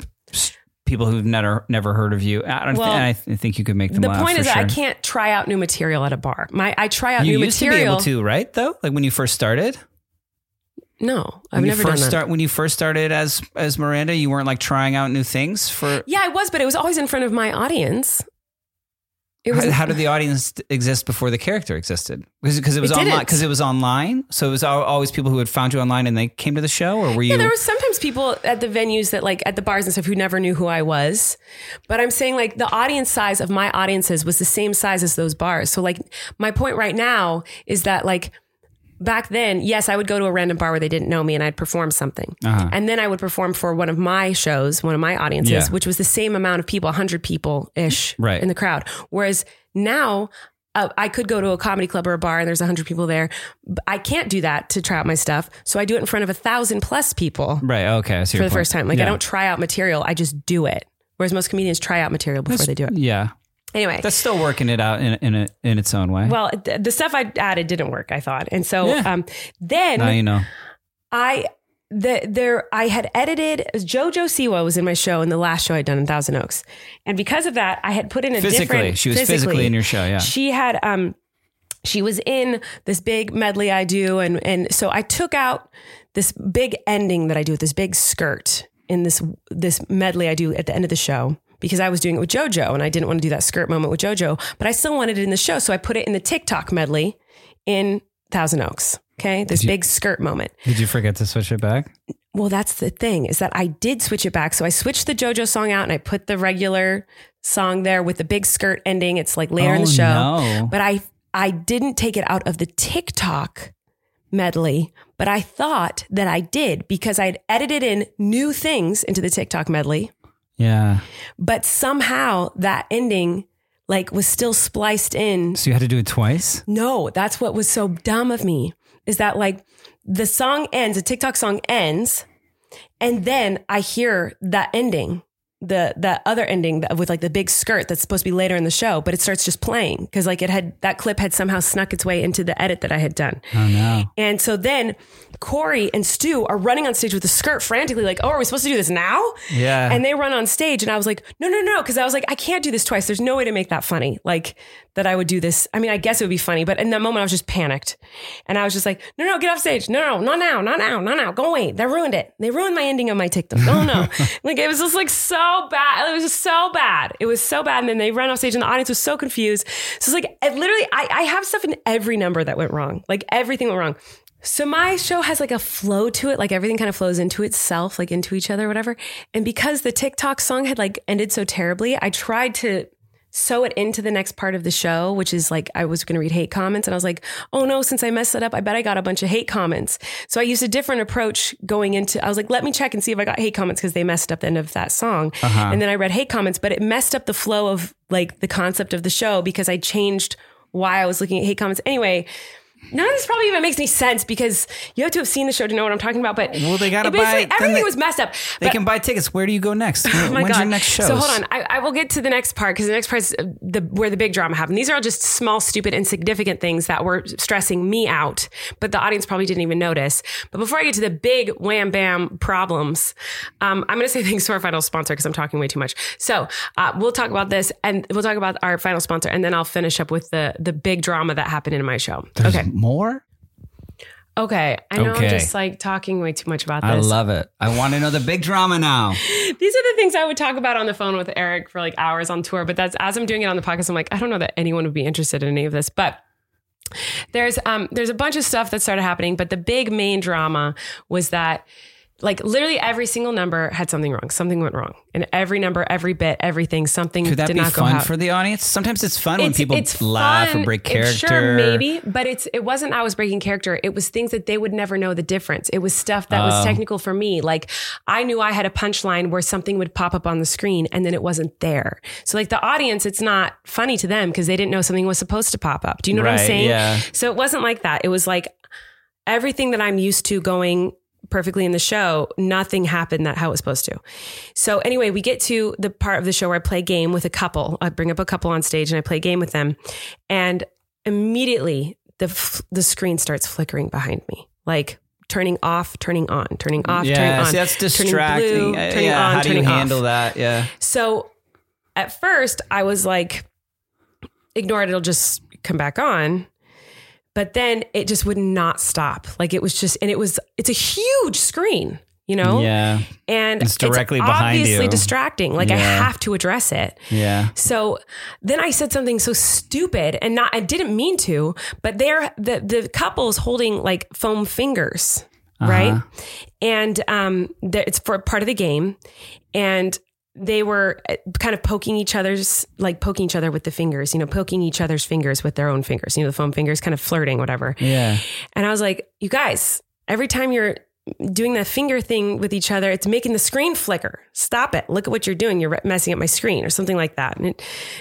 people who've never heard of you. I think you could make them laugh. The point is, I can't try out new material at a bar. I try out new material. You used to be able to, right? Though, like when you first started. No, I've never done that. When you first started as Miranda, you weren't trying out new things for. Yeah, I was, but it was always in front of my audience. How did the audience exist before the character existed? Because it was online. So it was always people who had found you online and they came to the show, or were you? Yeah, there were sometimes people at the venues that at the bars and stuff who never knew who I was. But I'm saying the audience size of my audiences was the same size as those bars. So my point right now is that back then, yes, I would go to a random bar where they didn't know me and I'd perform something. Uh-huh. And then I would perform for one of my shows, one of my audiences, which was the same amount of people, 100 people-ish in the crowd. Whereas now I could go to a comedy club or a bar and there's 100 people there. I can't do that to try out my stuff. So I do it in front of 1,000 plus people. Right. Okay. I see for the first time. I don't try out material. I just do it. Whereas most comedians try out material before they do it. Yeah. Anyway, that's still working it out in its own way. Well, the stuff I added didn't work, I thought, and so then now you know. I had edited. JoJo Siwa was in my show in the last show I'd done in Thousand Oaks, and because of that, I had put in a different. She was physically in your show. Yeah, she had. She was in this big medley I do, and so I took out this big ending that I do with this big skirt in this medley I do at the end of the show. Because I was doing it with JoJo and I didn't want to do that skirt moment with JoJo, but I still wanted it in the show. So I put it in the TikTok medley in Thousand Oaks. Okay. This big skirt moment. Did you forget to switch it back? Well, that's the thing is that I did switch it back. So I switched the JoJo song out and I put the regular song there with the big skirt ending. It's later in the show, but I didn't take it out of the TikTok medley, but I thought that I did because I'd edited in new things into the TikTok medley. Yeah. But somehow that ending was still spliced in. So you had to do it twice? No, that's what was so dumb of me is that the song ends, the TikTok song ends. And then I hear that ending, the other ending with the big skirt that's supposed to be later in the show, but it starts just playing. Cause that clip had somehow snuck its way into the edit that I had done. Oh no. And so then Corey and Stu are running on stage with the skirt frantically, are we supposed to do this now? Yeah. And they run on stage and I was no. Cause I was I can't do this twice. There's no way to make that funny. That I would do this. I mean, I guess it would be funny, but in that moment I was just panicked and I was just no, get off stage. No, not now. Go away. They ruined it. They ruined my ending on my TikTok. Oh no. It was just so bad. It was just so bad. It was so bad. And then they ran off stage and the audience was so confused. So it's I have stuff in every number that went wrong. Everything went wrong. So my show has a flow to it. Everything kind of flows into itself, into each other, whatever. And because the TikTok song had ended so terribly, I tried to sew it into the next part of the show, which is I was going to read hate comments. And I was oh no, since I messed it up, I bet I got a bunch of hate comments. So I used a different approach going into, I was let me check and see if I got hate comments because they messed up the end of that song. Uh-huh. And then I read hate comments, but it messed up the flow of the concept of the show because I changed why I was looking at hate comments. Anyway, none of this probably even makes any sense because you have to have seen the show to know what I'm talking about. But well, they gotta buy. Everything was messed up. They can buy tickets. Where do you go next? Oh my God. When's your next show? So hold on. I will get to the next part because the next part is where the big drama happened. These are all just small, stupid, insignificant things that were stressing me out, but the audience probably didn't even notice. But before I get to the big wham bam problems, I'm going to say thanks to our final sponsor because I'm talking way too much. So we'll talk about this and we'll talk about our final sponsor, and then I'll finish up with the big drama that happened in my show. There's okay. More? Okay. I know okay. I'm just talking way too much about this. I love it. I want to know the big drama now. These are the things I would talk about on the phone with Eric for hours on tour. But that's as I'm doing it on the podcast, I'm I don't know that anyone would be interested in any of this. But there's a bunch of stuff that started happening. But the big main drama was that literally every single number had something wrong. Something went wrong. And every number, every bit, everything, something did not go out. Could that be fun for the audience? Sometimes it's fun when people laugh or break character. Sure, maybe. But it wasn't I was breaking character. It was things that they would never know the difference. It was stuff that was technical for me. I knew I had a punchline where something would pop up on the screen and then it wasn't there. So the audience, it's not funny to them because they didn't know something was supposed to pop up. Do you know what I'm saying? Yeah. So it wasn't like that. It was everything that I'm used to going perfectly in the show, nothing happened that how it was supposed to. So anyway, we get to the part of the show where I play game with a couple. I bring up a couple on stage and I play game with them. And immediately the screen starts flickering behind me, like turning off, turning on, turning off, turning on. See, that's distracting. Turning blue, turning on, how do you handle off. That? Yeah. So at first I was like, ignore it. It'll just come back on. But then it just would not stop. Like it was just, and it's a huge screen, you know? Yeah. And it's directly behind you. It's obviously distracting. Like I have to address it. Yeah. So then I said something so stupid and I didn't mean to, but the couple's holding like foam fingers, right? And it's for part of the game. And they were kind of poking each other with the fingers, you know, poking each other's fingers with their own fingers, you know, the foam fingers, kind of flirting, whatever. Yeah. And I was like, you guys, every time you're doing that finger thing with each other, it's making the screen flicker. Stop it. Look at what you're doing. You're messing up my screen or something like that. And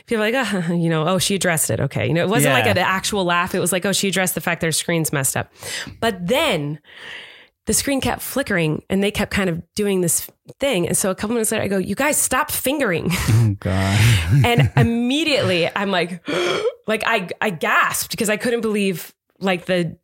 people are like, oh, you know, oh, she addressed it. Okay. You know, it wasn't like an actual laugh. It was like, oh, she addressed the fact their screen's messed up. But then the screen kept flickering and they kept kind of doing this thing. And so a couple minutes later, I go, you guys stop fingering. Oh God. And immediately I'm like, I gasped because I couldn't believe like that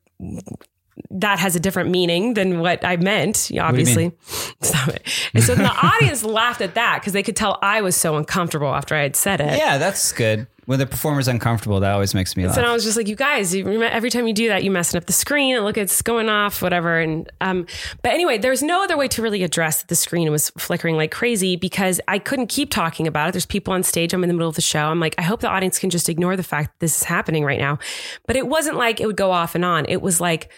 has a different meaning than what I meant, obviously. Stop it. And so the audience laughed at that because they could tell I was so uncomfortable after I had said it. Yeah, that's good. When the performer's uncomfortable, that always makes me laugh. So I was just like, you guys, every time you do that, you messing up the screen and look, it's going off, whatever. And, but anyway, there's no other way to really address that the screen was flickering like crazy because I couldn't keep talking about it. There's people on stage. I'm in the middle of the show. I'm like, I hope the audience can just ignore the fact that this is happening right now. But it wasn't like it would go off and on. It was like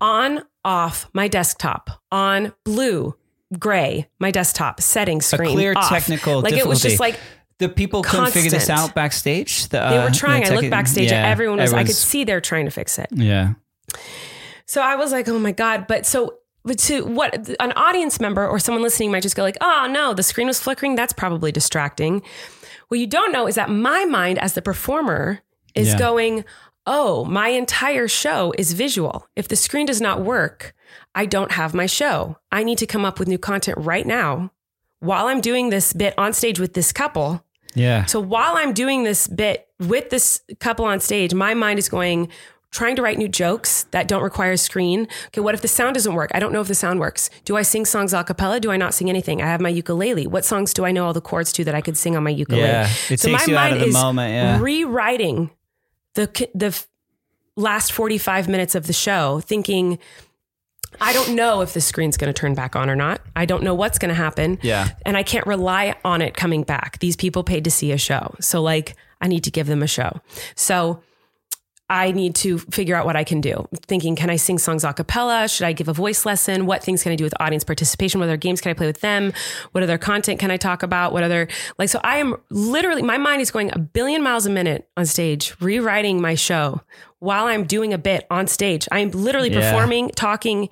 on, off my desktop, on, blue, gray, my desktop, setting screen, a clear off. Technical like difficulty. It was just like, the people couldn't figure this out backstage? They were trying. I looked backstage and everyone was, I could see they're trying to fix it. Yeah. So I was like, oh my God. But so to what an audience member or someone listening might just go like, oh no, the screen was flickering. That's probably distracting. What you don't know is that my mind as the performer is going, oh, my entire show is visual. If the screen does not work, I don't have my show. I need to come up with new content right now while I'm doing this bit on stage with this couple. Yeah. So while I'm doing this bit with this couple on stage, my mind is going, trying to write new jokes that don't require a screen. Okay. What if the sound doesn't work? I don't know if the sound works. Do I sing songs a cappella? Do I not sing anything? I have my ukulele. What songs do I know all the chords to that I could sing on my ukulele? Yeah, it so takes my you mind out of the is moment, rewriting the last 45 minutes of the show thinking, I don't know if the screen's going to turn back on or not. I don't know what's going to happen. Yeah. And I can't rely on it coming back. These people paid to see a show. So like, I need to give them a show. So I need to figure out what I can do. Thinking, can I sing songs a cappella? Should I give a voice lesson? What things can I do with audience participation? What other games can I play with them? What other content can I talk about? What other, like, so I am literally, my mind is going a billion miles a minute on stage, rewriting my show while I'm doing a bit on stage. I'm literally performing, talking,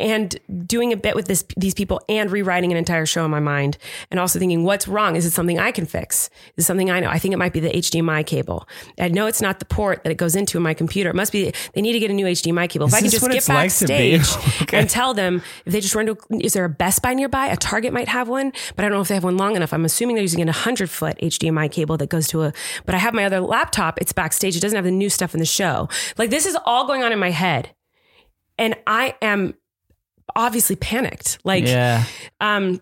and doing a bit with these people and rewriting an entire show in my mind and also thinking, what's wrong? Is it something I can fix? Is it something I know? I think it might be the HDMI cable. I know it's not the port that it goes into in my computer. It must be, they need to get a new HDMI cable. If I can just get backstage and tell them, if they just run to, is there a Best Buy nearby? A Target might have one, but I don't know if they have one long enough. I'm assuming they're using a 100-foot HDMI cable that goes to but I have my other laptop. It's backstage. It doesn't have the new stuff in the show. Like this is all going on in my head. And I am obviously panicked. Like, so and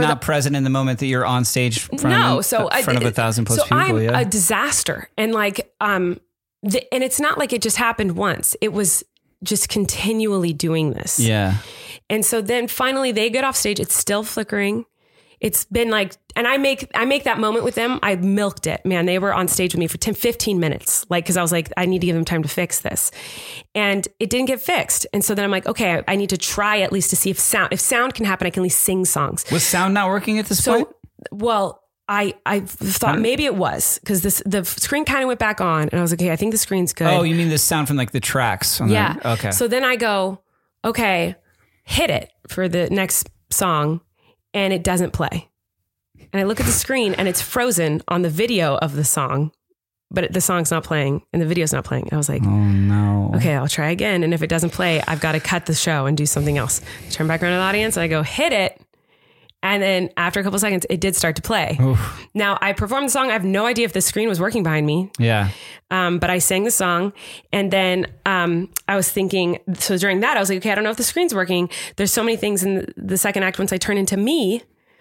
not present in the moment that you're on stage in front of 1,000+ people. So I'm a disaster. And like, and it's not like it just happened once. It was just continually doing this. Yeah. And so then finally they get off stage. It's still flickering. It's been like, and I make that moment with them. I milked it, man. They were on stage with me for 15 minutes. Like, cause I was like, I need to give them time to fix this. And it didn't get fixed. And so then I'm like, okay, I need to try at least to see if sound can happen, I can at least sing songs. Was sound not working at this point? Well, I thought maybe it was because the screen kind of went back on and I was like, okay, I think the screen's good. Oh, you mean the sound from like the tracks? Okay. So then I go, okay, hit it for the next song. And it doesn't play. And I look at the screen and it's frozen on the video of the song but the song's not playing and the video's not playing. I was like, oh no. Okay, I'll try again. And if it doesn't play, I've got to cut the show and do something else. Turn back around to the audience. I go, hit it. And then after a couple of seconds, it did start to play. Oof. Now I performed the song. I have no idea if the screen was working behind me. Yeah. But I sang the song, and then I was thinking, so during that I was like, okay, I don't know if the screen's working. There's so many things in the second act once I turn into me,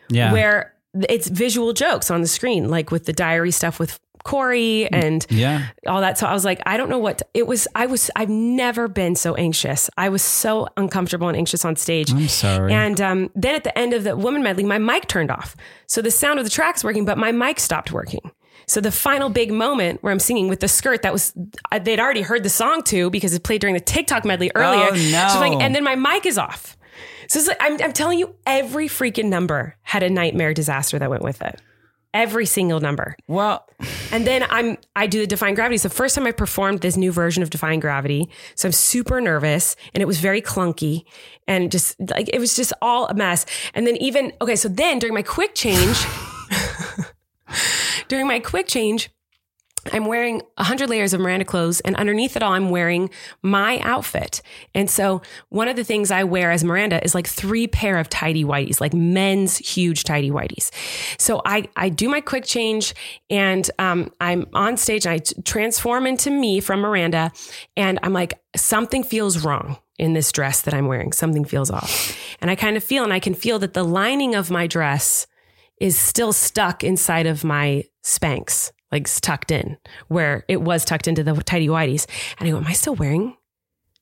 yeah, where it's visual jokes on the screen, like with the diary stuff with Corey and yeah, all that. So I was like, I don't know what it was. I've never been so anxious. I was so uncomfortable and anxious on stage. I'm sorry. And then at the end of the woman medley, my mic turned off. So the sound of the track's working, but my mic stopped working. So the final big moment where I'm singing with the skirt that was, they'd already heard the song to, because it played during the TikTok medley earlier. Oh, no. So like, and then my mic is off. So it's like, I'm telling you, every freaking number had a nightmare disaster that went with it. Every single number. Well, and then I do the Defying Gravity. It's the first time I performed this new version of Defying Gravity. So I'm super nervous, and it was very clunky, and just like, it was just all a mess. And then so then during my quick change, I'm wearing 100 layers of Miranda clothes, and underneath it all, I'm wearing my outfit. And so one of the things I wear as Miranda is like 3 pair of tidy whities, like men's huge tidy whities. So I do my quick change, and I'm on stage, and I transform into me from Miranda, and I'm like, something feels wrong in this dress that I'm wearing. Something feels off. And I can feel that the lining of my dress is still stuck inside of my Spanx, like tucked in where it was tucked into the tidy whities. And I go, am I still wearing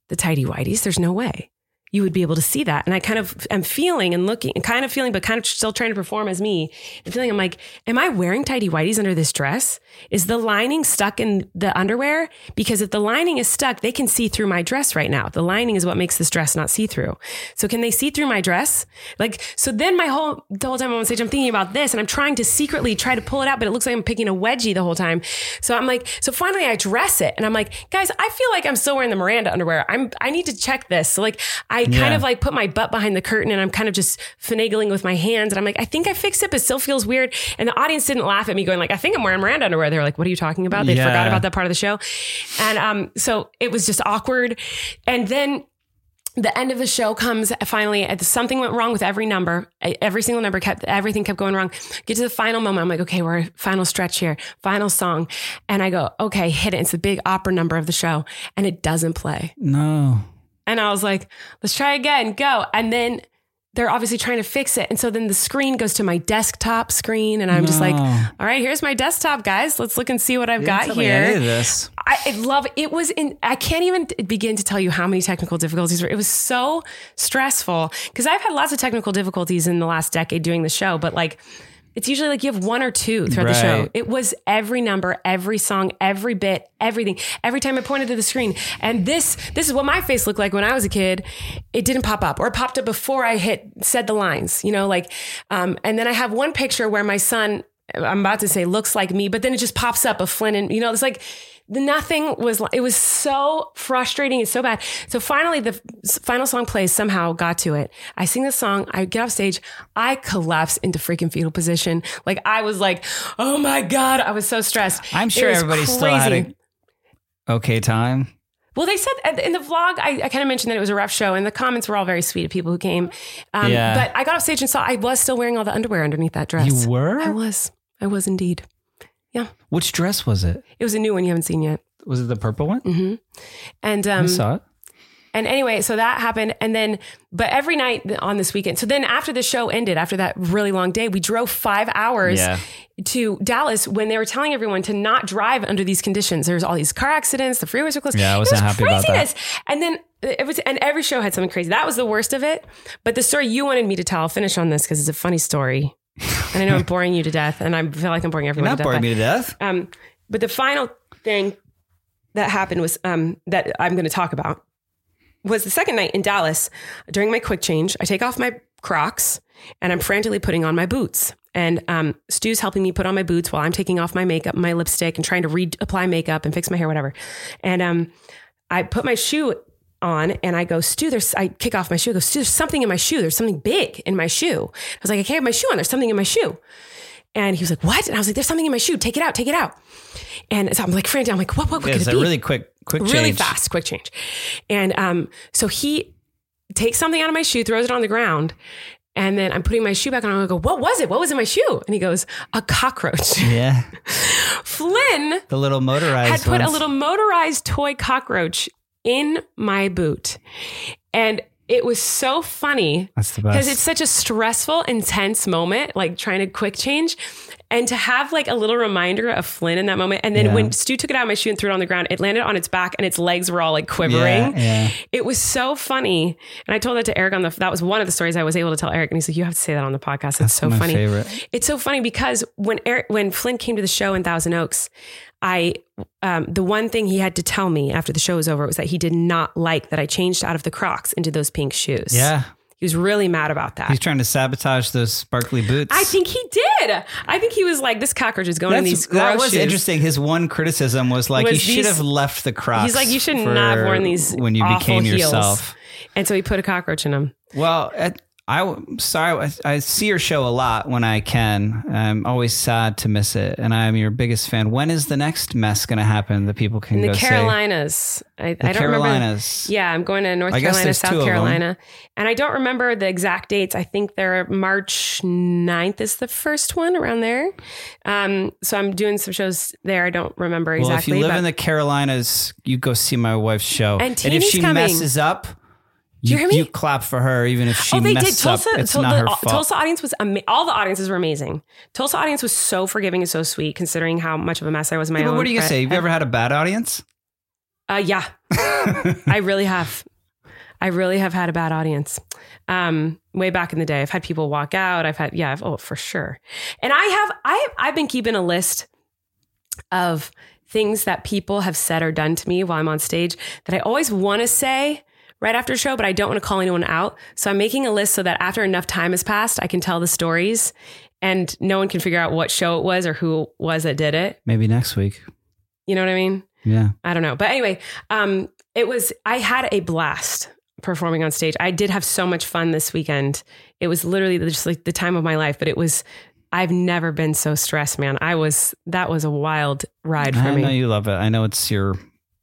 the tidy whities? There's no way you would be able to see that. And I kind of am feeling and looking and kind of feeling, but kind of still trying to perform as me and feeling, I'm like, am I wearing tidy whities under this dress? Is the lining stuck in the underwear? Because if the lining is stuck, they can see through my dress right now. The lining is what makes this dress not see-through. So can they see through my dress? Like, so then the whole time I'm on stage, I'm thinking about this, and I'm trying to secretly try to pull it out, but it looks like I'm picking a wedgie the whole time. So I'm like, so finally I dress it, and I'm like, guys, I feel like I'm still wearing the Miranda underwear. I need to check this. So like, I kind of put my butt behind the curtain, and I'm kind of just finagling with my hands. And I'm like, I think I fixed it, but still feels weird. And the audience didn't laugh at me going like, I think I'm wearing Miranda underwear. They were like, what are you talking about? They forgot about that part of the show. And so it was just awkward. And then the end of the show comes finally. Something went wrong with every number. Every single number everything kept going wrong. Get to the final moment. I'm like, okay, we're final stretch here. Final song. And I go, okay, hit it. It's the big opera number of the show. And it doesn't play. No. And I was like, let's try again, go. And then they're obviously trying to fix it. And so then the screen goes to my desktop screen, and I'm just like, all right, here's my desktop, guys. Let's look and see what I've got here. This. I love it. I can't even begin to tell you how many technical difficulties were. It was so stressful because I've had lots of technical difficulties in the last decade doing the show, but like, it's usually like you have one or two throughout the show. It was every number, every song, every bit, everything. Every time I pointed to the screen. And this is what my face looked like when I was a kid. It didn't pop up, or it popped up before I said the lines, you know, like, and then I have one picture where my son, I'm about to say looks like me, but then it just pops up of Flynn, and you know, it's like, it was so frustrating. It's so bad. So finally the final song plays, somehow got to it. I sing the song. I get off stage. I collapse into freaking fetal position. Like I was like, oh my God, I was so stressed. I'm sure everybody still had an okay time. Well, they said in the vlog, I kind of mentioned that it was a rough show, and the comments were all very sweet of people who came. But I got off stage and saw I was still wearing all the underwear underneath that dress. You were? I was indeed. Yeah. Which dress was it? It was a new one you haven't seen yet. Was it the purple one? Mm-hmm. And I saw it. And anyway, so that happened. And then, but every night on this weekend, so then after the show ended, after that really long day, we drove 5 hours to Dallas when they were telling everyone to not drive under these conditions. There's all these car accidents. The freeways were closed. Yeah, I wasn't happy about that. And then and every show had something crazy. That was the worst of it. But the story you wanted me to tell, I'll finish on this because it's a funny story. And I know I'm boring you to death, and I feel like I'm boring everyone to death. You're not boring me to death. But the final thing that happened was that I'm going to talk about was the second night in Dallas. During my quick change, I take off my Crocs, and I'm frantically putting on my boots. And Stu's helping me put on my boots while I'm taking off my makeup, my lipstick, and trying to reapply makeup and fix my hair, whatever. And I put my shoe on, and I go, Stu, I kick off my shoe. I go, Stu, there's something in my shoe. There's something big in my shoe. I was like, I can't have my shoe on. There's something in my shoe. And he was like, what? And I was like, there's something in my shoe. Take it out. Take it out. And so I'm like, frantic. I'm like, what could it be? It was a really quick change. Really fast, quick change. And so he takes something out of my shoe, throws it on the ground. And then I'm putting my shoe back on. I go, what was it? What was in my shoe? And he goes, a cockroach. Yeah. Flynn, the little motorized, had put a little motorized toy cockroach in my boot. And it was so funny because it's such a stressful, intense moment, like trying to quick change, and to have like a little reminder of Flynn in that moment. And then when Stu took it out of my shoe and threw it on the ground, it landed on its back and its legs were all like quivering. Yeah. It was so funny. And I told that to Eric that was one of the stories I was able to tell Eric. And he's like, you have to say that on the podcast. That's so funny. Favorite. It's so funny because when Flynn came to the show in Thousand Oaks, the one thing he had to tell me after the show was over was that he did not like that I changed out of the Crocs into those pink shoes. Yeah. He was really mad about that. He's trying to sabotage those sparkly boots. I think he did. I think he was like, this cockroach is going in these gross shoes. That was interesting. His one criticism was like, you should have left the Crocs. He's like, you should not have worn these when you became yourself. And so he put a cockroach in them. Well, I'm sorry. I see your show a lot when I can. I'm always sad to miss it. And I'm your biggest fan. When is the next mess going to happen that people can go see? The Carolinas. I don't remember. Carolinas. Yeah, I'm going to North Carolina, South Carolina. And I don't remember the exact dates. I think they're March 9th is the first one around there. So I'm doing some shows there. I don't remember exactly. Well, if you live in the Carolinas, you go see my wife's show. And if she messes up... You clap for her, even if she messed up. It's not her fault. Tulsa audience was all the audiences were amazing. Tulsa audience was so forgiving and so sweet, considering how much of a mess I was in my own. But what are you gonna say? Have you ever had a bad audience? Yeah, I really have. I really have had a bad audience. Way back in the day, I've had people walk out. For sure. And I've been keeping a list of things that people have said or done to me while I'm on stage that I always want to say right after a show, but I don't want to call anyone out. So I'm making a list so that after enough time has passed, I can tell the stories and no one can figure out what show it was or who it was that did it. Maybe next week. You know what I mean? Yeah. I don't know. But anyway, I had a blast performing on stage. I did have so much fun this weekend. It was literally just like the time of my life, but I've never been so stressed, man. That was a wild ride for me. I know you love it. I know it's your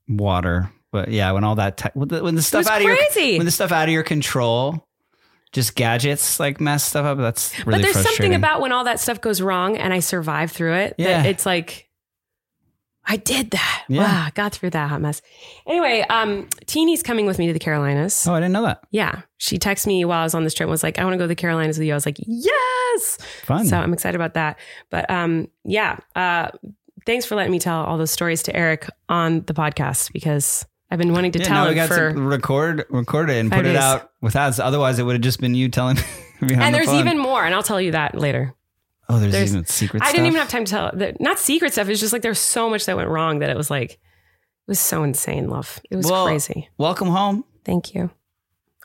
water. But yeah, when all that when the stuff out of your control, just gadgets like mess stuff up. That's really frustrating. But there's something about when all that stuff goes wrong and I survive through it. Yeah. That it's like, I did that. Yeah. Wow, I got through that hot mess. Anyway, Teeny's coming with me to the Carolinas. Oh, I didn't know that. Yeah. She texted me while I was on this trip and was like, I want to go to the Carolinas with you. I was like, yes. Fun. So I'm excited about that. But thanks for letting me tell all those stories to Eric on the podcast because... I've been wanting to tell it. We got to record it and put it out with us. Otherwise, it would have just been you telling me. And there's even more, and I'll tell you that later. Oh, there's even secret stuff. I didn't even have time to tell. Not secret stuff. It's just like there's so much that went wrong that it was like, it was so insane, love. It was crazy. Welcome home. Thank you.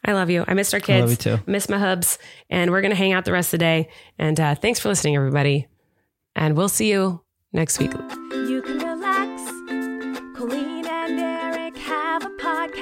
I love you. I missed our kids. I love you too. I missed my hubs. And we're going to hang out the rest of the day. And thanks for listening, everybody. And we'll see you next week. You can relax. Colleen and Eric have a podcast.